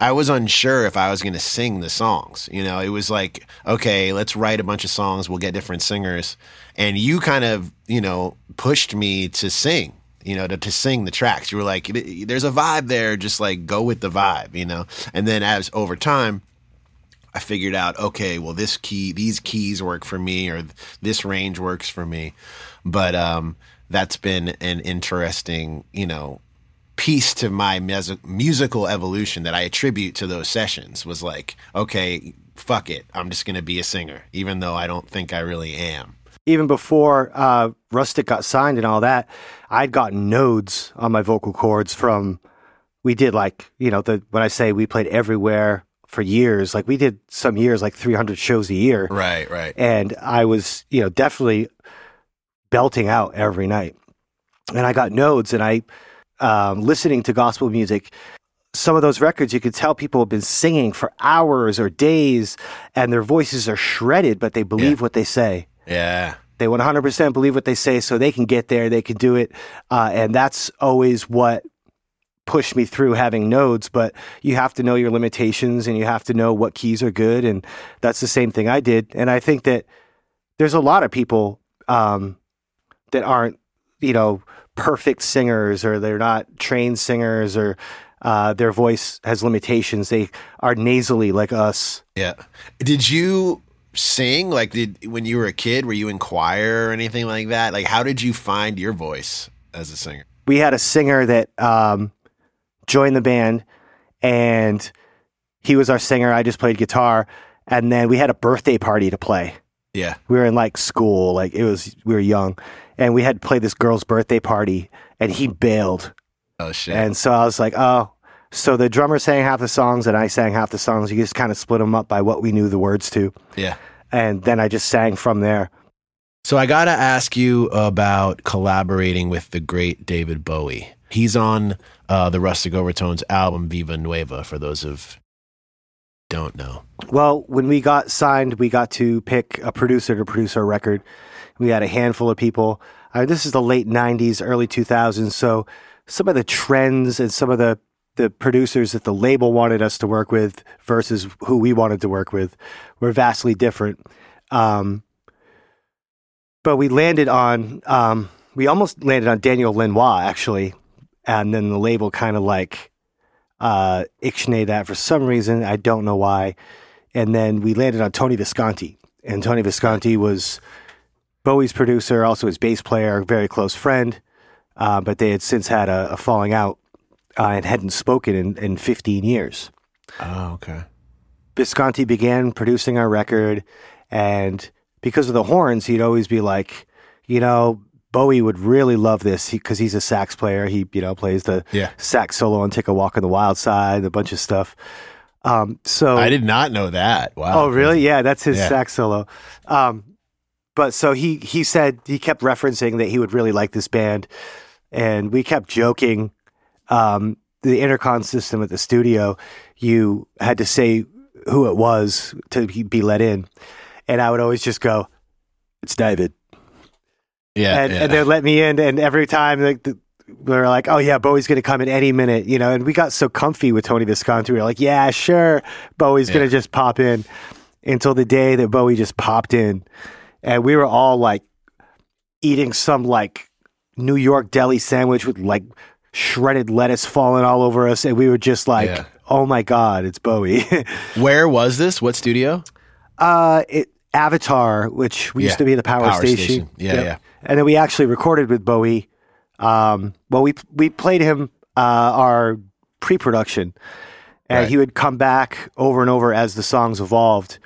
I was unsure if I was going to sing the songs. You know, it was like, okay, let's write a bunch of songs. We'll get different singers. And you kind of, you know, pushed me to sing, you know, to, to sing the tracks. You were like, there's a vibe there. Just like go with the vibe, you know? And then as over time, I figured out, okay, well, this key, these keys work for me, or this range works for me. But um, that's been an interesting, you know, piece to my mes- musical evolution that I attribute to those sessions, was like, okay, fuck it, I'm just going to be a singer, even though I don't think I really am. Even before uh, Rustic got signed and all that, I'd gotten nodes on my vocal cords from, we did like, you know, the, when I say we played everywhere for years, like we did some years, like three hundred shows a year. Right, right. And I was, you know, definitely belting out every night. And I got nodes, and I... Um, listening to gospel music, some of those records, you could tell people have been singing for hours or days, and their voices are shredded, but they believe yeah. what they say. Yeah. They one hundred percent believe what they say, so they can get there, they can do it. Uh, and that's always what pushed me through having nodes, but you have to know your limitations, and you have to know what keys are good, and that's the same thing I did. And I think that there's a lot of people um, that aren't, you know, perfect singers, or they're not trained singers, or uh, their voice has limitations. They are nasally like us. Yeah. Did you sing? Like, did when you were a kid, were you in choir or anything like that? Like, how did you find your voice as a singer? We had a singer that um, joined the band, and he was our singer. I just played guitar, and then we had a birthday party to play. Yeah. We were in like school, like it was, we were young, and we had to play this girl's birthday party, and he bailed. Oh shit. And so I was like, oh, so the drummer sang half the songs and I sang half the songs. You just kind of split them up by what we knew the words to. Yeah. And then I just sang from there. So I got to ask you about collaborating with the great David Bowie. He's on uh, the Rustic Overtones album, Viva Nueva, for those of don't know. Well, when we got signed, we got to pick a producer to produce our record. We had a handful of people. Uh, this is the late nineties, early two thousands. So some of the trends and some of the, the producers that the label wanted us to work with versus who we wanted to work with were vastly different. Um, but we landed on, um, we almost landed on Daniel Lenoir, actually. And then the label kind of like, uh, ictionate that for some reason. I don't know why. And then we landed on Tony Visconti. And Tony Visconti was Bowie's producer, also his bass player, very close friend. Uh, but they had since had a, a falling out uh, and hadn't spoken in, in fifteen years. Oh, okay. Visconti began producing our record. And because of the horns, he'd always be like, you know, Bowie would really love this because he, he's a sax player. He, you know, plays the yeah. sax solo on Take a Walk on the Wild Side, a bunch of stuff. Um, so I did not know that. Wow. Oh, really? Yeah, that's his yeah. sax solo. Um, but so he he said he kept referencing that he would really like this band, and we kept joking. Um, the intercom system at the studio, you had to say who it was to be let in, and I would always just go, "It's David." Yeah, and, yeah. and they let me in, and every time like the, we were like, "Oh yeah, Bowie's gonna come in any minute," you know. And we got so comfy with Tony Visconti, we were like, "Yeah, sure, Bowie's yeah. gonna just pop in." Until the day that Bowie just popped in, and we were all like eating some like New York deli sandwich with like shredded lettuce falling all over us, and we were just like, yeah. oh my God, it's Bowie. Where was this? What studio? Uh, it, Avatar, which we yeah. used to be the Power, Power Station. Station. Yeah, yep. yeah. And then we actually recorded with Bowie. Um, well, we we played him uh, our pre-production, and right. he would come back over and over as the songs evolved.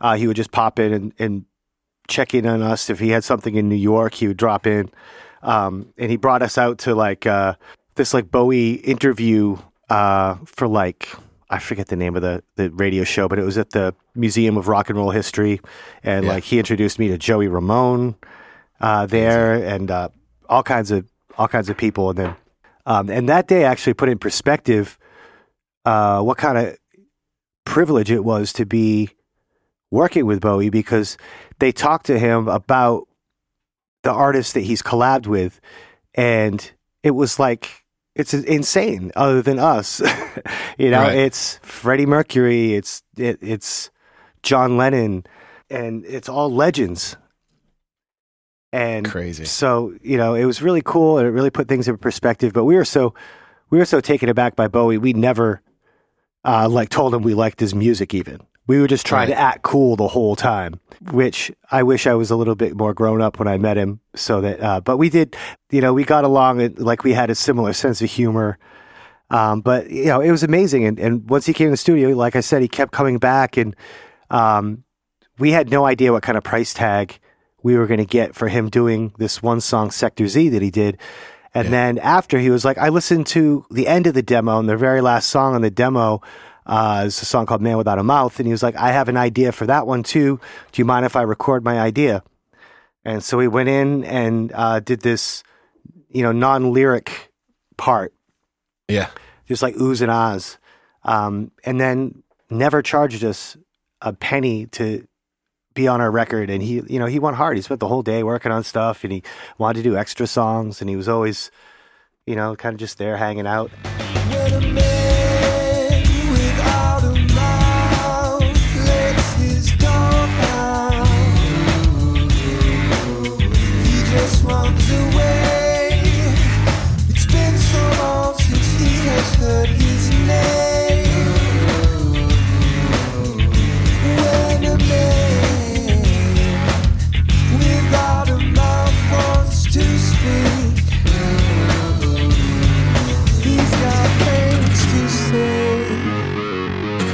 Uh, he would just pop in and, and check in on us. If he had something in New York, he would drop in. Um, and he brought us out to like uh, this like Bowie interview uh, for like, I forget the name of the, the radio show, but it was at the Museum of Rock and Roll History. And yeah. like he introduced me to Joey Ramone uh, there and uh, all kinds of all kinds of people. And then um, and that day actually put in perspective uh, what kind of privilege it was to be working with Bowie, because they talked to him about the artists that he's collabed with, and it was like, it's insane other than us. you know, right. It's Freddie Mercury, it's it, it's John Lennon, and it's all legends. And crazy. So, you know, it was really cool and it really put things in perspective, but we were so we were so taken aback by Bowie. We never uh, like told him we liked his music even. We were just trying right. to act cool the whole time, which I wish I was a little bit more grown up when I met him. So that, uh, but we did, you know, we got along and like we had a similar sense of humor. Um, but you know, it was amazing. And, and once he came to the studio, like I said, he kept coming back, and um, we had no idea what kind of price tag we were going to get for him doing this one song, Sector Z, that he did. And yeah. then after, he was like, I listened to the end of the demo, and the very last song on the demo, Uh, it's a song called Man Without a Mouth. And he was like, I have an idea for that one too. Do you mind if I record my idea? And so we went in and uh, did this, you know, non-lyric part. Yeah. Just like oohs and ahs. Um, and then never charged us a penny to be on our record. And he, you know, he went hard. He spent the whole day working on stuff, and he wanted to do extra songs. And he was always, you know, kind of just there hanging out.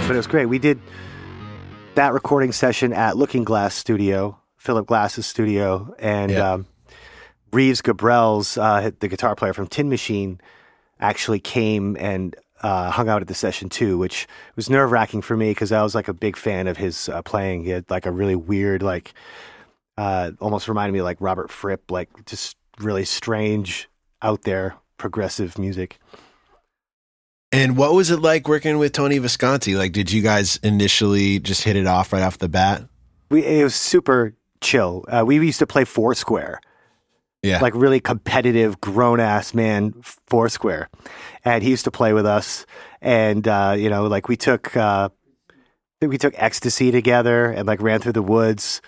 But it was great. We did that recording session at Looking Glass Studio, Philip Glass's studio, and yeah. um, Reeves Gabrels, uh, the guitar player from Tin Machine, actually came and uh, hung out at the session too, which was nerve-wracking for me because I was like a big fan of his uh, playing. He had like a really weird, like uh, almost reminded me of like Robert Fripp, like just really strange, out there, progressive music. And what was it like working with Tony Visconti? Like, did you guys initially just hit it off right off the bat? We, it was super chill. Uh, we used to play Foursquare. Yeah. Like really competitive, grown-ass man Foursquare. And he used to play with us. And, uh, you know, like we took, uh, we took Ecstasy together and like ran through the woods.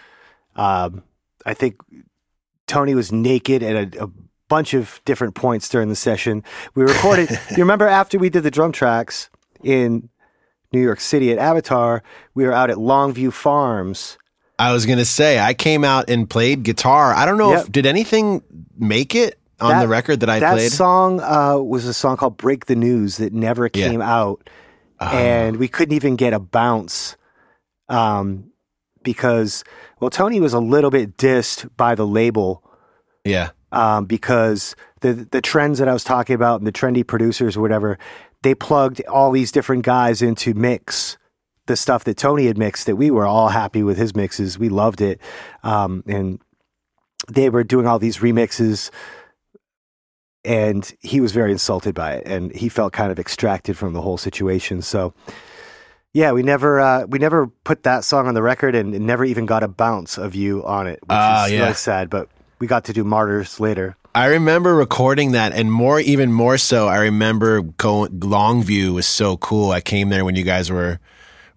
Um, I think Tony was naked at a, a bunch of different points during the session. We recorded, you remember after we did the drum tracks in New York City at Avatar, we were out at Longview Farms. I was going to say, I came out and played guitar. I don't know yep. if, did anything make it on that, the record that I that played? That song uh, was a song called Break the News that never came yeah. out. Uh, and we couldn't even get a bounce um, because, well, Tony was a little bit dissed by the label. Yeah. Um, because the the trends that I was talking about and the trendy producers or whatever, they plugged all these different guys into mix the stuff that Tony had mixed that we were all happy with his mixes. We loved it. Um, and they were doing all these remixes, and he was very insulted by it, and he felt kind of extracted from the whole situation. So yeah, we never uh, we never put that song on the record, and never even got a bounce of you on it, which uh, is yeah. really sad, but we got to do Martyrs later. I remember recording that, and more, even more so, I remember going, Longview was so cool. I came there when you guys were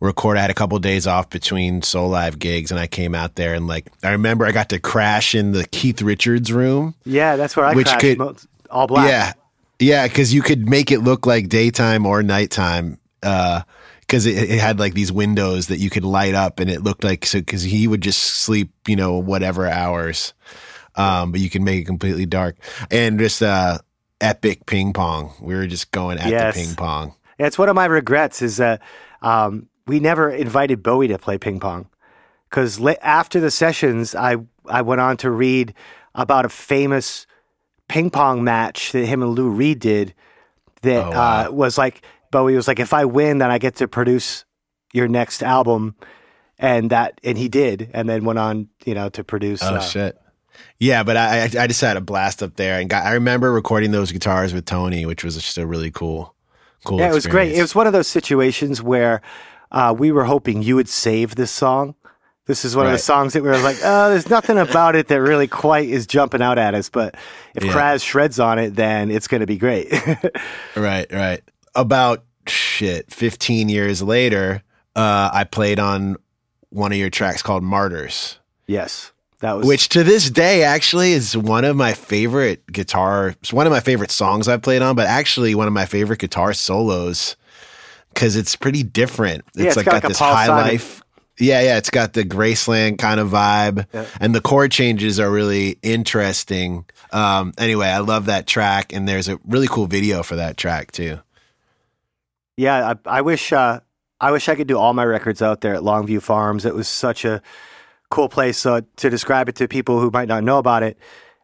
recording. I had a couple of days off between Soul Live gigs, and I came out there, and like, I remember I got to crash in the Keith Richards room. Yeah, that's where I which crashed. Could, all black. Yeah. Yeah, because you could make it look like daytime or nighttime. Uh, Because it, it had like these windows that you could light up, and it looked like, so because he would just sleep, you know, whatever hours, um, but you can make it completely dark. And just uh, epic ping pong. We were just going at yes. the ping pong. Yeah, it's one of my regrets is that um, we never invited Bowie to play ping pong, because le- after the sessions, I I went on to read about a famous ping pong match that him and Lou Reed did that oh, wow. uh, was like. Bowie was like, if I win, then I get to produce your next album, and that, and he did, and then went on, you know, to produce. Oh uh, shit! Yeah, but I, I just had a blast up there, and got, I remember recording those guitars with Tony, which was just a really cool, cool. Yeah, it experience. was great. It was one of those situations where uh, we were hoping you would save this song. This is one right. of the songs that we were like, oh, there's nothing about it that really quite is jumping out at us, but if yeah. Kras shreds on it, then it's going to be great. right, right. About shit, fifteen years later, uh, I played on one of your tracks called "Martyrs." Yes, that was, which to this day actually is one of my favorite guitar. It's one of my favorite songs I've played on, but actually one of my favorite guitar solos, because it's pretty different. It's, yeah, it's like got, like got this Paul high Simon. life. Yeah, yeah, it's got the Graceland kind of vibe, yeah. and the chord changes are really interesting. Um, anyway, I love that track, and there's a really cool video for that track too. Yeah, I, I wish uh, I wish I could do all my records out there at Longview Farms. It was such a cool place. So to describe it to people who might not know about it,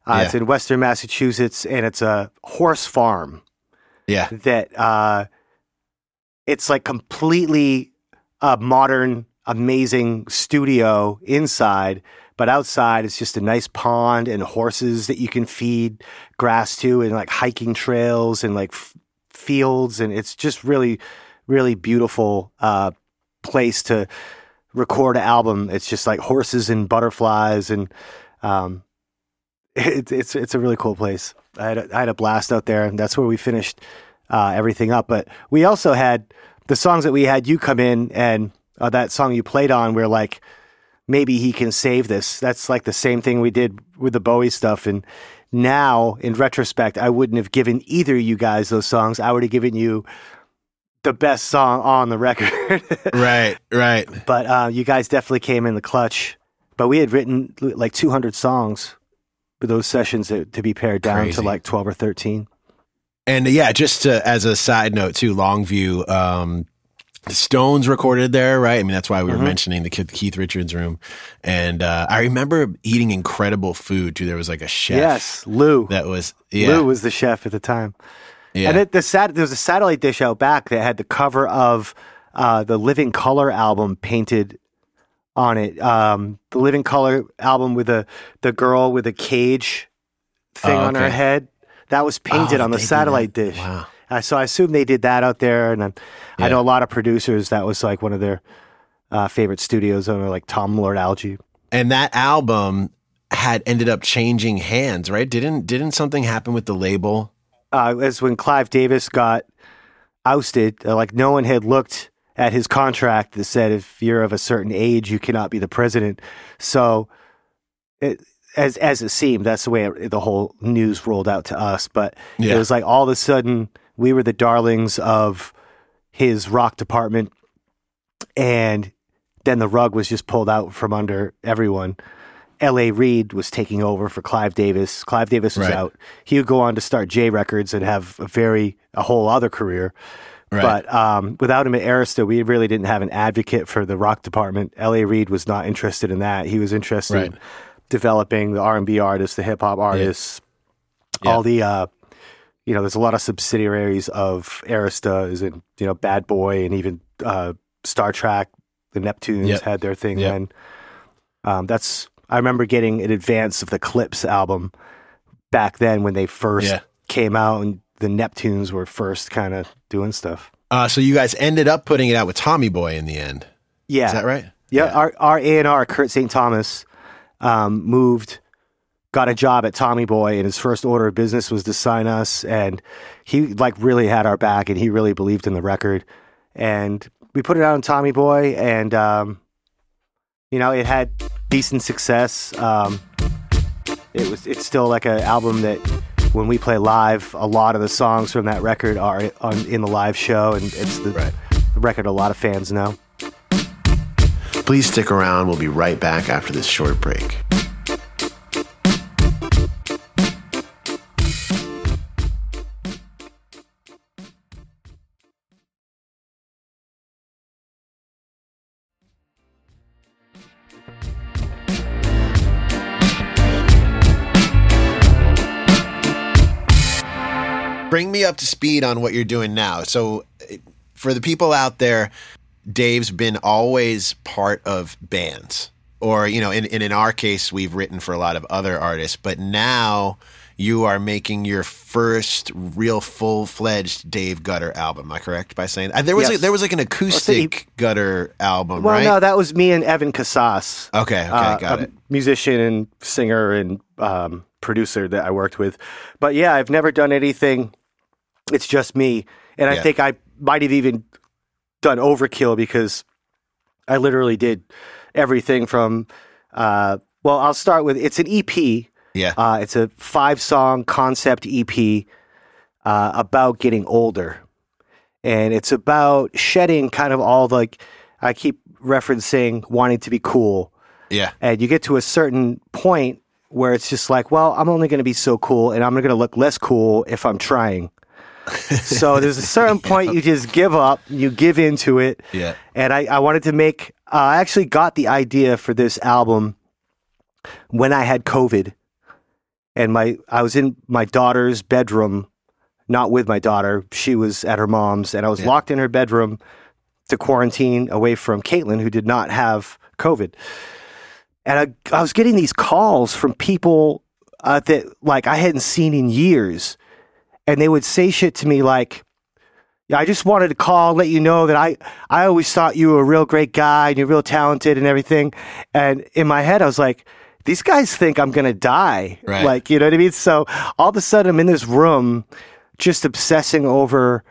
uh, yeah. it's in Western Massachusetts, and it's a horse farm. Yeah, that uh, it's like completely a modern, amazing studio inside, but outside it's just a nice pond and horses that you can feed grass to, and like hiking trails and like. F- fields, and it's just really, really beautiful uh, place to record an album. It's just like horses and butterflies, and um, it, it's it's a really cool place. I had a, I had a blast out there, and that's where we finished uh, everything up. But we also had the songs that we had you come in, and uh, that song you played on, we're like, maybe he can save this. That's like the same thing we did with the Bowie stuff, and now, in retrospect, I wouldn't have given either of you guys those songs. I would have given you the best song on the record. right, right. But uh, you guys definitely came in the clutch. But we had written like two hundred songs for those sessions to, to be pared down Crazy. to like twelve or thirteen. And yeah, just to, as a side note too, Longview, um, the Stones recorded there, right? I mean, that's why we were mm-hmm. mentioning the Keith Richards room. And uh, I remember eating incredible food, too. There was like a chef. Yes, Lou. That was, yeah. Lou was the chef at the time. Yeah. And it, the sat- there was a satellite dish out back that had the cover of uh, the Living Color album painted on it. Um, the Living Color album with the, the girl with a cage thing oh, okay. on her head. That was painted oh, on the satellite dish. Wow. So I assume they did that out there, and yeah. I know a lot of producers. That was like one of their uh, favorite studios, under like Tom Lord Alge. And that album had ended up changing hands, right? Didn't didn't something happen with the label? Uh, that's when Clive Davis got ousted. Uh, like no one had looked at his contract that said if you're of a certain age, you cannot be the president. So it. As as it seemed, that's the way it, the whole news rolled out to us. But yeah. it was like all of a sudden we were the darlings of his rock department, and then the rug was just pulled out from under everyone. L A. Reid was taking over for Clive Davis. Clive Davis was right. out. He would go on to start J Records and have a very a whole other career. Right. But um, without him at Arista, we really didn't have an advocate for the rock department. L A. Reid was not interested in that. He was interested. Right. in developing the R and B artists, the hip hop artists, yeah. all the, uh, you know, there's a lot of subsidiaries of Arista, is in, you know, Bad Boy, and even uh, Star Trek, the Neptunes yep. had their thing. Yep. And um, that's, I remember getting an advance of the Clips album back then when they first yeah. came out, and the Neptunes were first kind of doing stuff. Uh, so you guys ended up putting it out with Tommy Boy in the end. Yeah. Is that right? Yeah. yeah. Our, our A and R, Kurt Saint Thomas, Um, moved, got a job at Tommy Boy, and his first order of business was to sign us, and he like really had our back, and he really believed in the record, and we put it out on Tommy Boy, and um, you know, it had decent success. Um, it was it's still like an album that when we play live, a lot of the songs from that record are on, in the live show, and it's the, right. the record a lot of fans know. Please stick around. We'll be right back after this short break. Bring me up to speed on what you're doing now. So for the people out there, Dave's been always part of bands, or, you know, in, in, in our case, we've written for a lot of other artists, but now you are making your first real full-fledged Dave Gutter album. Am I correct by saying that? There was, yes. like, there was like an acoustic well, Gutter album, well, right? Well, no, that was me and Evan Casas. Okay, okay, uh, got it. Musician and singer and um, producer that I worked with. But yeah, I've never done anything... It's just me. And I yeah. think I might have even done overkill because I literally did everything from, uh, well, I'll start with, it's an E P. Yeah. Uh, it's a five-song concept E P uh, about getting older. And it's about shedding kind of all the, like, I keep referencing wanting to be cool. Yeah. And you get to a certain point where it's just like, well, I'm only going to be so cool and I'm going to look less cool if I'm trying. So there's a certain point yeah. you just give up, you give into it. Yeah. And I, I wanted to make, uh, I actually got the idea for this album when I had COVID, and my I was in my daughter's bedroom, not with my daughter. She was at her mom's, and I was yeah. locked in her bedroom to quarantine away from Caitlin, who did not have COVID. And I, I was getting these calls from people uh, that like I hadn't seen in years. And they would say shit to me like, yeah, I just wanted to call, let you know that I, I always thought you were a real great guy and you're real talented and everything. And in my head, I was like, these guys think I'm going to die. Right. Like, you know what I mean? So all of a sudden I'm in this room just obsessing over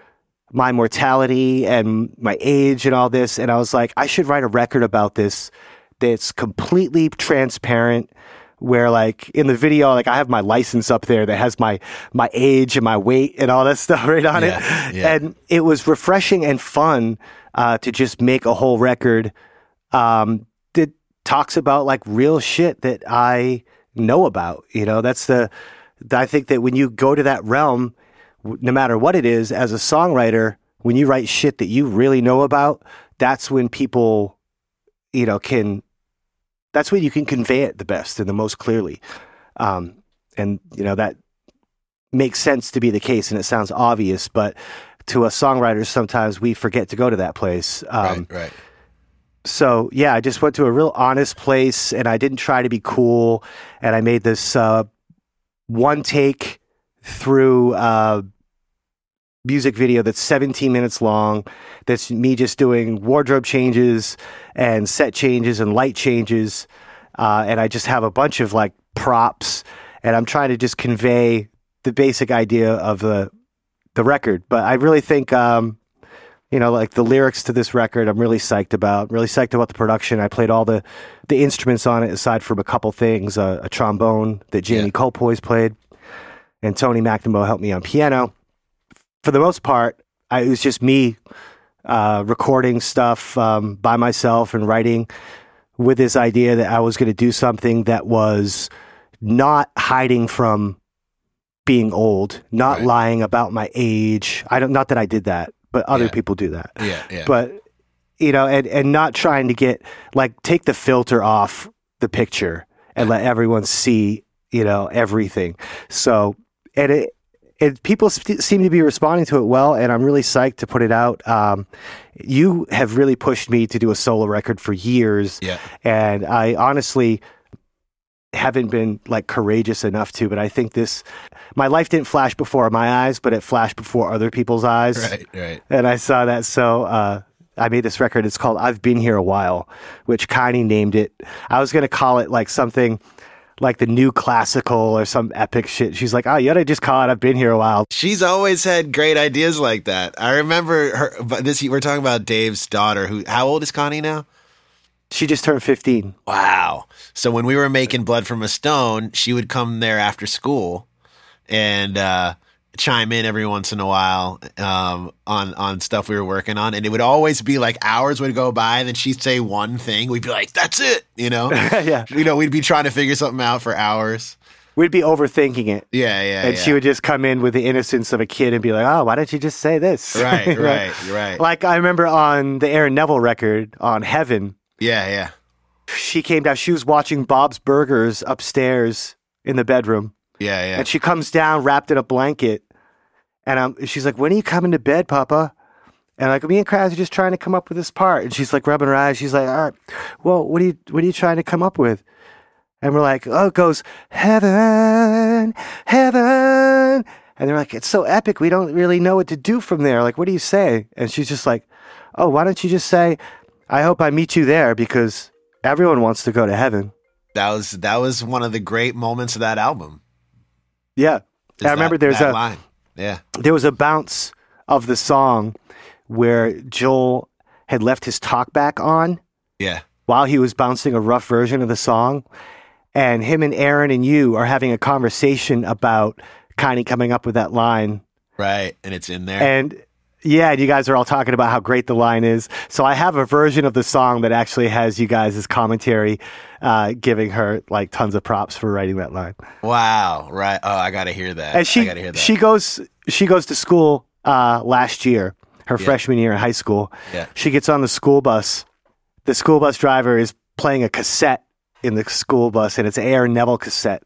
my mortality and my age and all this. And I was like, I should write a record about this that's completely transparent. Where like in the video, like I have my license up there that has my, my age and my weight and all that stuff right on yeah, it. Yeah. And it was refreshing and fun uh, to just make a whole record um, that talks about like real shit that I know about. You know, that's the, I think that when you go to that realm, no matter what it is, as a songwriter, when you write shit that you really know about, that's when people, you know, can... That's when you can convey it the best and the most clearly. Um, and, you know, that makes sense to be the case, and it sounds obvious, but to us songwriters, sometimes we forget to go to that place. Um, right, right. So, yeah, I just went to a real honest place, and I didn't try to be cool, and I made this uh, one take through uh, music video that's seventeen minutes long. That's me just doing wardrobe changes and set changes and light changes. Uh, and I just have a bunch of like props, and I'm trying to just convey the basic idea of the, the record. But I really think, um, you know, like the lyrics to this record, I'm really psyched about, really psyched about the production. I played all the, the instruments on it, aside from a couple things, uh, a trombone that Jamie yeah. Colpoys played, and Tony McNaboe helped me on piano. For the most part, I, it was just me uh, recording stuff um, by myself and writing with this idea that I was going to do something that was not hiding from being old, not right. lying about my age. I don't, not that I did that, but other yeah. people do that. Yeah, yeah. But, you know, and, and not trying to get, like, take the filter off the picture and let everyone see, you know, everything. So, and it, And people st- seem to be responding to it well, and I'm really psyched to put it out. Um, you have really pushed me to do a solo record for years, yeah. and I honestly haven't been like courageous enough to, but I think this, my life didn't flash before my eyes, but it flashed before other people's eyes. Right, right. And I saw that, so uh, I made this record. It's called I've Been Here a While, which Connie named it. I was going to call it like something... like the new classical or some epic shit. She's like, oh, you ought to just call it I've Been Here a While. She's always had great ideas like that. I remember her, but this, we're talking about Dave's daughter, who, how old is Connie now? She just turned fifteen. Wow. So when we were making Blood From A Stone, she would come there after school and uh, chime in every once in a while um, on on stuff we were working on. And it would always be like hours would go by, and then she'd say one thing. We'd be like, that's it, you know? Yeah. You know, we'd be trying to figure something out for hours. We'd be overthinking it. Yeah, yeah, And yeah. she would just come in with the innocence of a kid and be like, oh, why didn't you just say this? Right, you know? right, right. Like, I remember on the Aaron Neville record, on Heaven. Yeah, yeah. She came down. She was watching Bob's Burgers upstairs in the bedroom. Yeah, yeah. And she comes down wrapped in a blanket. And I'm, she's like, when are you coming to bed, Papa? And like, me and Kras are just trying to come up with this part. And she's like rubbing her eyes. She's like, all right, well, what are you, what are you trying to come up with? And we're like, oh, it goes, heaven, heaven. And they're like, it's so epic. We don't really know what to do from there. Like, what do you say? And she's just like, oh, why don't you just say, I hope I meet you there, because everyone wants to go to heaven. That was that was one of the great moments of that album. Yeah. Is I remember that, there's that a line. Yeah. There was a bounce of the song where Joel had left his talk back on. Yeah. While he was bouncing a rough version of the song. And him and Aaron and you are having a conversation about Connie coming up with that line. Right. And it's in there. And yeah, and you guys are all talking about how great the line is. So I have a version of the song that actually has you guys' as commentary uh, giving her like tons of props for writing that line. Wow. Right. Oh, I got to hear that. And she, I got to hear that. She goes, she goes to school uh, last year, her yeah. freshman year in high school. Yeah. She gets on the school bus. The school bus driver is playing a cassette in the school bus, and it's an Aaron Neville cassette.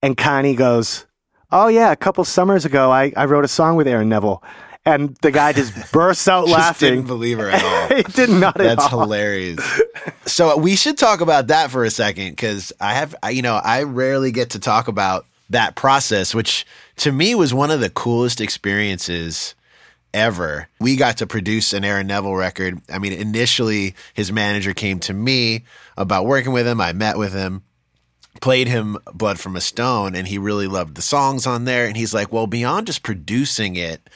And Connie goes, oh, yeah, a couple summers ago, I, I wrote a song with Aaron Neville. And the guy just bursts out just laughing. Didn't believe her at all. He did not at all. That's hilarious. So we should talk about that for a second, because I have, you know, I rarely get to talk about that process, which to me was one of the coolest experiences ever. We got to produce an Aaron Neville record. I mean, initially his manager came to me about working with him. I met with him, played him Blood From A Stone, and he really loved the songs on there. And he's like, well, beyond just producing it,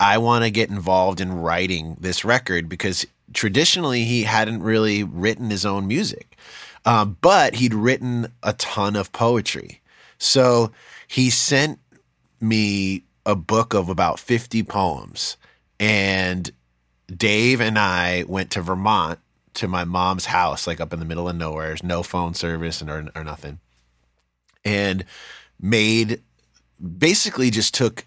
I want to get involved in writing this record, because traditionally he hadn't really written his own music, um, but he'd written a ton of poetry. So he sent me a book of about fifty poems. And Dave and I went to Vermont to my mom's house, like up in the middle of nowhere. There's no phone service and or, or nothing. And made, basically just took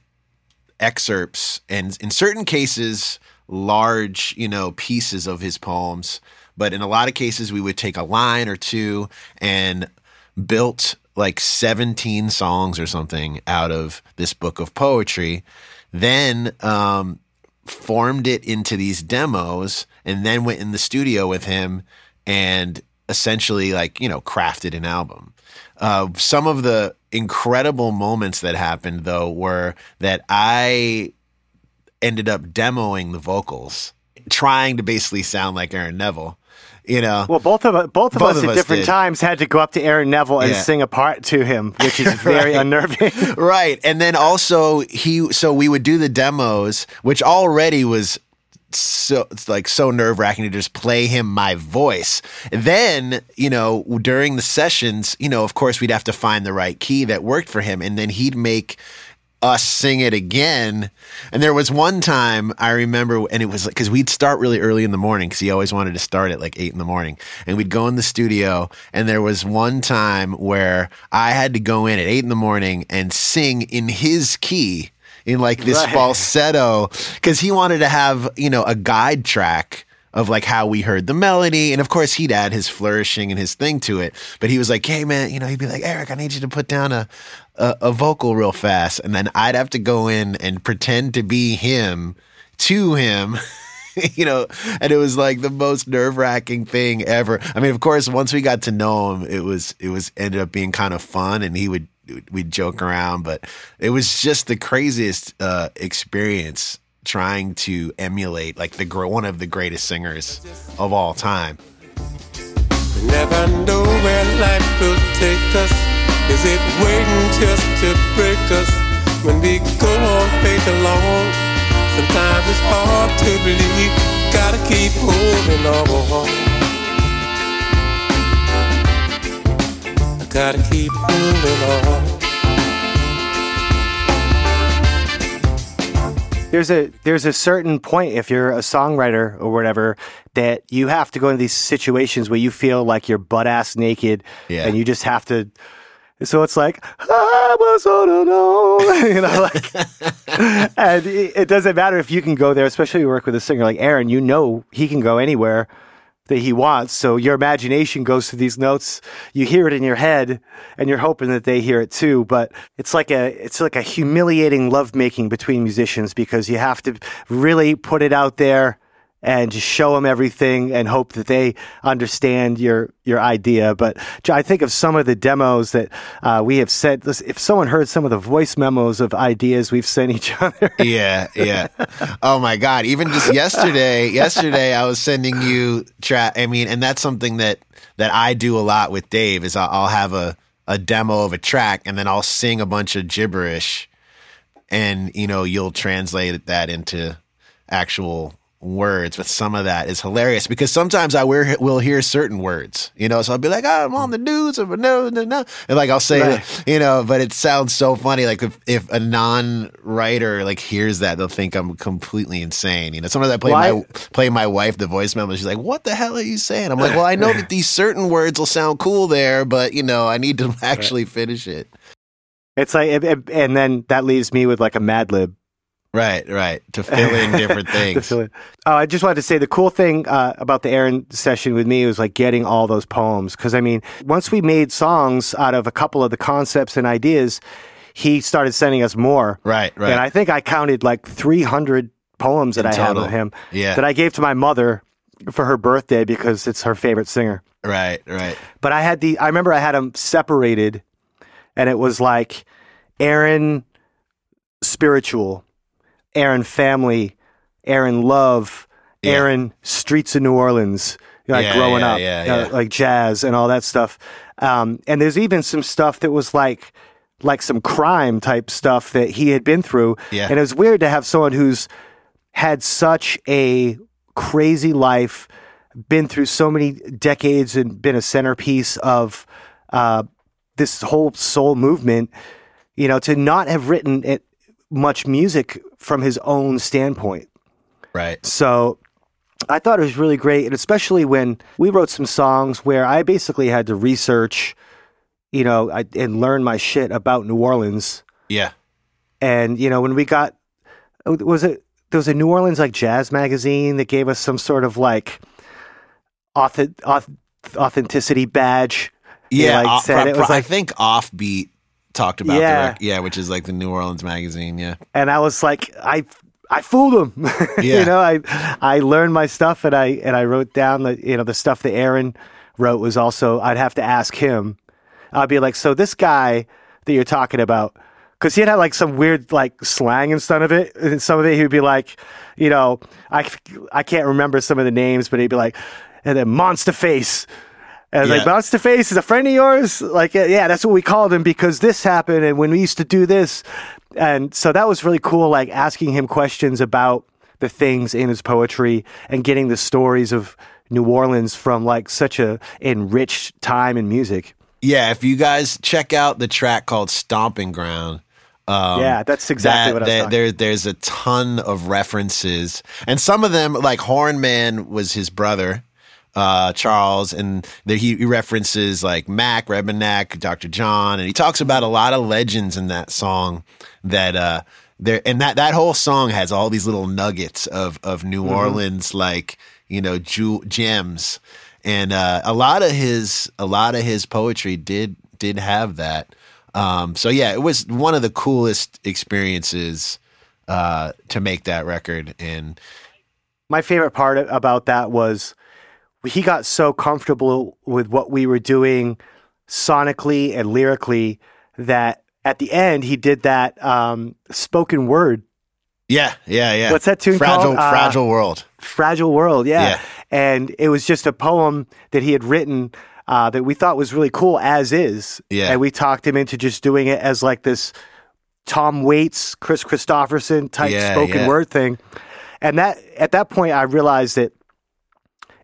excerpts and in certain cases, large, you know, pieces of his poems. But in a lot of cases, we would take a line or two and built like seventeen songs or something out of this book of poetry. Then, um, formed it into these demos, and then went in the studio with him and essentially, like, you know, crafted an album. Uh, some of the incredible moments that happened, though, were that I ended up demoing the vocals, trying to basically sound like Aaron Neville. You know, well, both of both of both us at of us different did. times had to go up to Aaron Neville and yeah. sing a part to him, which is very right. unnerving. Right, and then also he, so we would do the demos, which already was so it's like so nerve wracking to just play him my voice. And then, you know, during the sessions, you know, of course we'd have to find the right key that worked for him, and then he'd make us sing it again. And there was one time I remember, and it was like, because we'd start really early in the morning, because he always wanted to start at like eight in the morning, and we'd go in the studio. And there was one time where I had to go in at eight in the morning and sing in his key, in like this right. falsetto, because he wanted to have, you know, a guide track of like how we heard the melody. And of course he'd add his flourishing and his thing to it, but he was like, hey man, you know, he'd be like, Eric, I need you to put down a, a, a vocal real fast. And then I'd have to go in and pretend to be him to him, you know, and it was like the most nerve wracking thing ever. I mean, of course, once we got to know him, it was, it was ended up being kind of fun, and he would, we'd joke around, but it was just the craziest uh, experience trying to emulate like the one of the greatest singers of all time. We never know where life will take us. Is it waiting just to break us? When we go on faith alone, sometimes it's hard to believe. Gotta keep holding on. Gotta keep holding on. there's a there's a certain point, if you're a songwriter or whatever, that you have to go into these situations where you feel like you're butt-ass naked, yeah. and you just have to. So it's like, I was all alone, you know, like, and it, it doesn't matter if you can go there, especially if you work with a singer like Aaron. You know, he can go anywhere that he wants. So your imagination goes to these notes. You hear it in your head, and you're hoping that they hear it too. But it's like a, it's like a humiliating lovemaking between musicians, because you have to really put it out there and just show them everything and hope that they understand your, your idea. But I think of some of the demos that uh, we have sent. If someone heard some of the voice memos of ideas we've sent each other. Yeah, yeah. Oh, my God. Even just yesterday, yesterday I was sending you tra- I mean, and that's something that, that I do a lot with Dave, is I'll have a, a demo of a track, and then I'll sing a bunch of gibberish, and, you know, you'll translate that into actual words. But some of that is hilarious, because sometimes I wear, will hear certain words, you know, so I'll be like, oh, I'm on the news, or no, no, no. And like, I'll say, right. you know, but it sounds so funny. Like if, if a non-writer like hears that, they'll think I'm completely insane. You know, sometimes I play Why? my, play my wife the voice memo. She's like, what the hell are you saying? I'm like, well, I know that these certain words will sound cool there, but you know, I need to actually right. finish it. It's like, it, it, and then that leaves me with like a Mad Lib. Right, right. To fill in different things. in. Oh, I just wanted to say the cool thing uh, about the Aaron session with me was like getting all those poems. Because I mean, once we made songs out of a couple of the concepts and ideas, he started sending us more. Right, right. And I think I counted like three hundred poems that in I total. had with him yeah. that I gave to my mother for her birthday, because it's her favorite singer. Right, right. But I had the, I remember I had them separated, and it was like Aaron Spiritual, Aaron Family, Aaron Love, yeah. Aaron Streets of New Orleans, like yeah, growing yeah, up, yeah, you know, yeah. like jazz and all that stuff. Um, and there's even some stuff that was like, like some crime type stuff that he had been through. Yeah. And it was weird to have someone who's had such a crazy life, been through so many decades, and been a centerpiece of uh, this whole soul movement, you know, to not have written it, much music from his own standpoint. Right. So I thought it was really great. And especially when we wrote some songs where I basically had to research, you know, I, and learn my shit about New Orleans. Yeah. And, you know, when we got, was it, there was a New Orleans like jazz magazine that gave us some sort of like author, auth, authenticity badge. Yeah. Like, off, said pro, it was pro, like, I think Offbeat talked about yeah. the rec- yeah which is like the New Orleans magazine. Yeah and I was like, I I fooled him. yeah. you know I I learned my stuff, and I and I wrote down the, you know, the stuff that Aaron wrote was also, I'd have to ask him. I'd be like, so this guy that you're talking about, because he had like some weird like slang and some of it, and some of it he'd be like, you know, I, I can't remember some of the names, but he'd be like, and then Monster Face. And I was yeah. like, Bounce to Face is a friend of yours? Like, yeah, that's what we called him, because this happened, and when we used to do this. And so that was really cool, like asking him questions about the things in his poetry and getting the stories of New Orleans from like such a enriched time in music. Yeah, if you guys check out the track called Stomping Ground. Um, yeah, that's exactly that, what I was that, talking there, about. There's a ton of references. And some of them, like Horn Man was his brother. Uh, Charles, and the, he references like Mac, Rebinac, Doctor John, and he talks about a lot of legends in that song. That uh, there and that that whole song has all these little nuggets of of New mm-hmm. Orleans, like, you know, ju- gems, and uh, a lot of his a lot of his poetry did did have that. Um, so yeah, it was one of the coolest experiences uh, to make that record. And my favorite part about that was, he got so comfortable with what we were doing sonically and lyrically that at the end he did that um, spoken word. Yeah, yeah, yeah. What's that tune fragile, called? Fragile uh, World. Fragile World, yeah. yeah. And it was just a poem that he had written uh, that we thought was really cool as is. Yeah. And we talked him into just doing it as like this Tom Waits, Kris Kristofferson type yeah, spoken yeah. word thing. And that at that point I realized that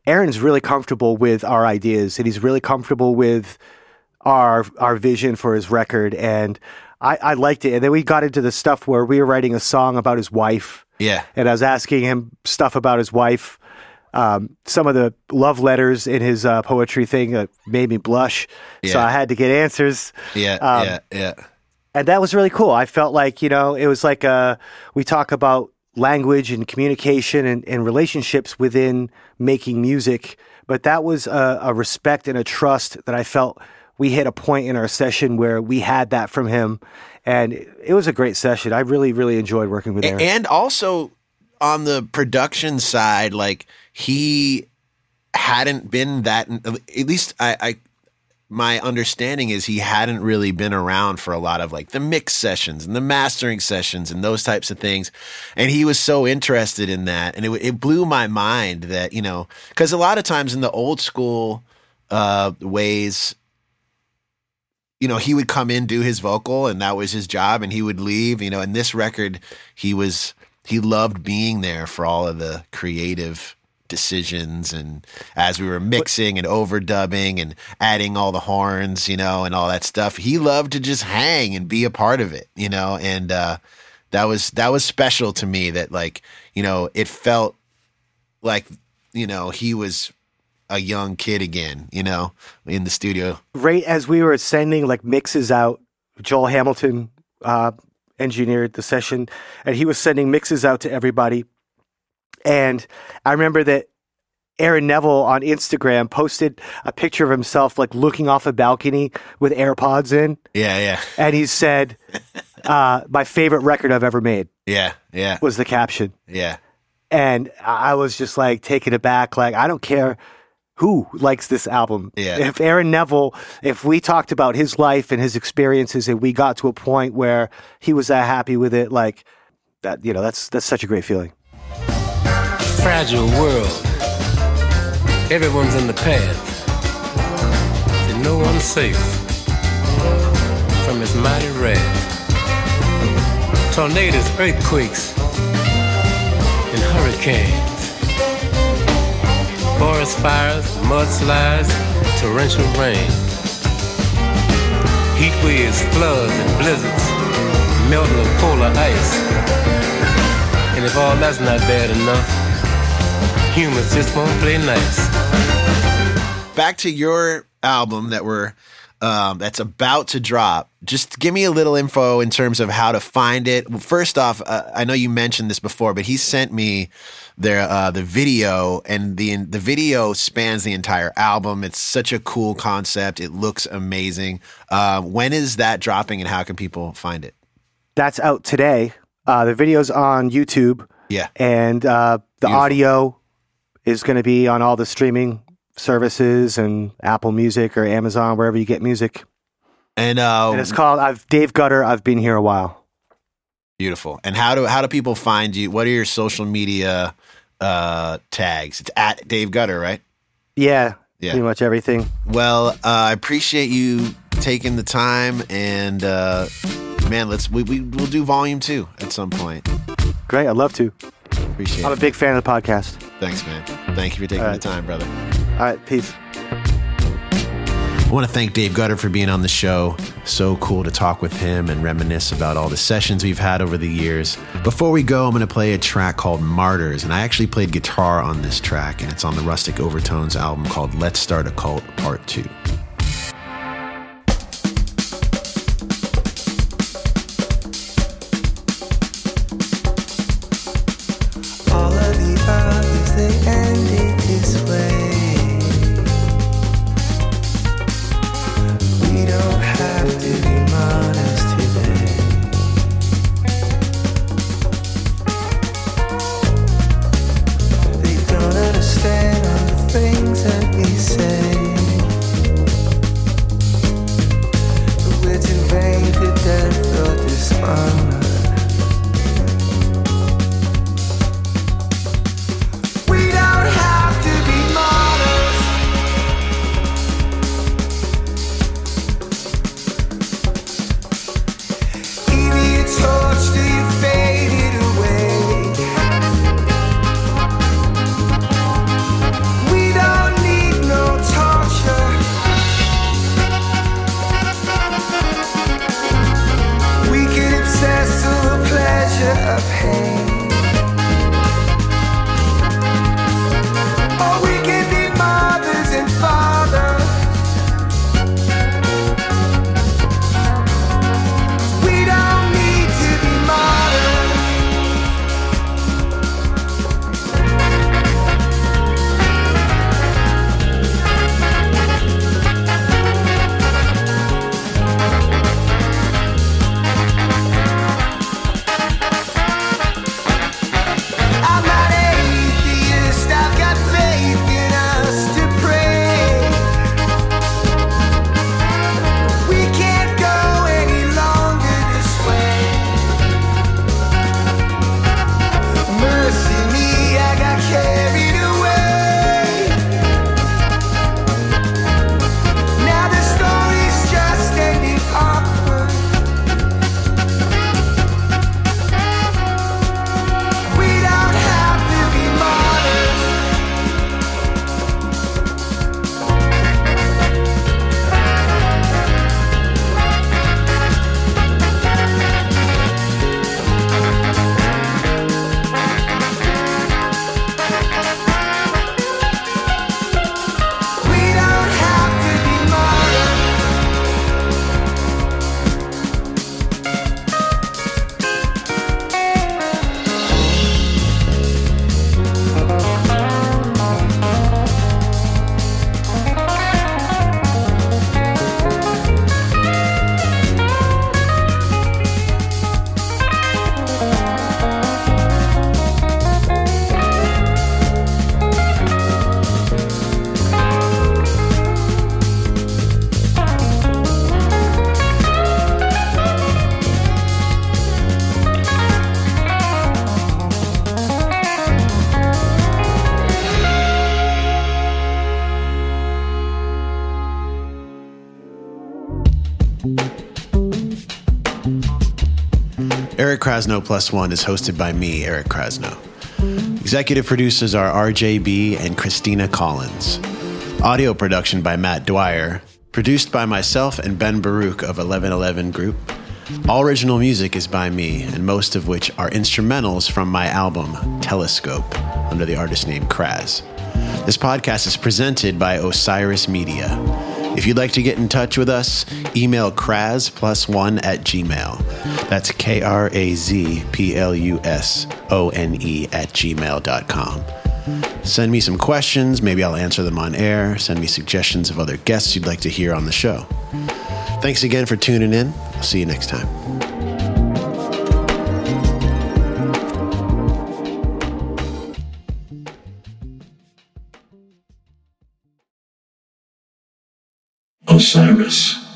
Aaron's really comfortable with our ideas, and he's really comfortable with our our vision for his record, and I, I liked it. And then we got into the stuff where we were writing a song about his wife. Yeah. And I was asking him stuff about his wife. Um, some of the love letters in his uh, poetry thing uh, made me blush. Yeah. So I had to get answers. Yeah, um, yeah, yeah. And that was really cool. I felt like, you know, it was like uh, we talk about language and communication and, and relationships within making music. But that was a, a respect and a trust that I felt we hit a point in our session where we had that from him. And it was a great session. I really, really enjoyed working with Aaron. And also on the production side, like he hadn't been that, at least I, I my understanding is he hadn't really been around for a lot of like the mix sessions and the mastering sessions and those types of things. And he was so interested in that. And it, it blew my mind that, you know, because a lot of times in the old school uh, ways, you know, he would come in, do his vocal, and that was his job, and he would leave, you know. In this record, he was, he loved being there for all of the creative decisions, and as we were mixing and overdubbing and adding all the horns, you know, and all that stuff, he loved to just hang and be a part of it, you know, and uh, that was, that was special to me that, like, you know, it felt like, you know, he was a young kid again, you know, in the studio. Right as we were sending like mixes out, Joel Hamilton uh, engineered the session, and he was sending mixes out to everybody. And I remember that Aaron Neville on Instagram posted a picture of himself like looking off a balcony with AirPods in. Yeah, yeah. And he said, uh, "My favorite record I've ever made." Yeah, yeah. Was the caption. Yeah. And I was just like taken aback, like I don't care who likes this album. Yeah. If Aaron Neville, if we talked about his life and his experiences and we got to a point where he was that happy with it, like that, you know, that's that's such a great feeling. Fragile world. Everyone's in the path. And no one's safe from his mighty wrath. Tornadoes, earthquakes, and hurricanes. Forest fires, mudslides, torrential rain. Heat waves, floods, and blizzards, melting of polar ice. And if all that's not bad enough, humans just won't play nice. Back to your album that we're um, that's about to drop. Just give me a little info in terms of how to find it. Well, first off, uh, I know you mentioned this before, but he sent me Their, uh, the video, and the the video spans the entire album. It's such a cool concept. It looks amazing. Uh, when is that dropping, and how can people find it? That's out today. Uh, the video's on YouTube. Yeah. And uh, the Beautiful. audio is going to be on all the streaming services and Apple Music or Amazon, wherever you get music. And, uh, and it's called I've Dave Gutter, I've Been Here a While. Beautiful. And how do how do people find you? What are your social media uh, tags? It's at Dave Gutter, right? Yeah, yeah, pretty much everything. Well, uh, I appreciate you taking the time, and uh, man, let's we, we we'll do volume two at some point. Great, I'd love to. Appreciate. I'm it. I'm a big fan of the podcast. Thanks, man. Thank you for taking right. the time, brother. All right, peace. I want to thank Dave Gutter for being on the show. So cool to talk with him and reminisce about all the sessions we've had over the years. Before we go, I'm going to play a track called Martyrs, and I actually played guitar on this track, and it's on the Rustic Overtones album called Let's Start a Cult Part two. Understand all the things that we say. Eric Krasno Plus One is hosted by me, Eric Krasno. Executive producers are R J B and Christina Collins. Audio production by Matt Dwyer. Produced by myself and Ben Baruch of eleven eleven Group. All original music is by me, and most of which are instrumentals from my album, Telescope, under the artist name Kras. This podcast is presented by Osiris Media. If you'd like to get in touch with us, email krasplusone at gmail. That's K R A Z P L U S O N E at gmail dot com. Send me some questions. Maybe I'll answer them on air. Send me suggestions of other guests you'd like to hear on the show. Thanks again for tuning in. I'll see you next time. Osiris.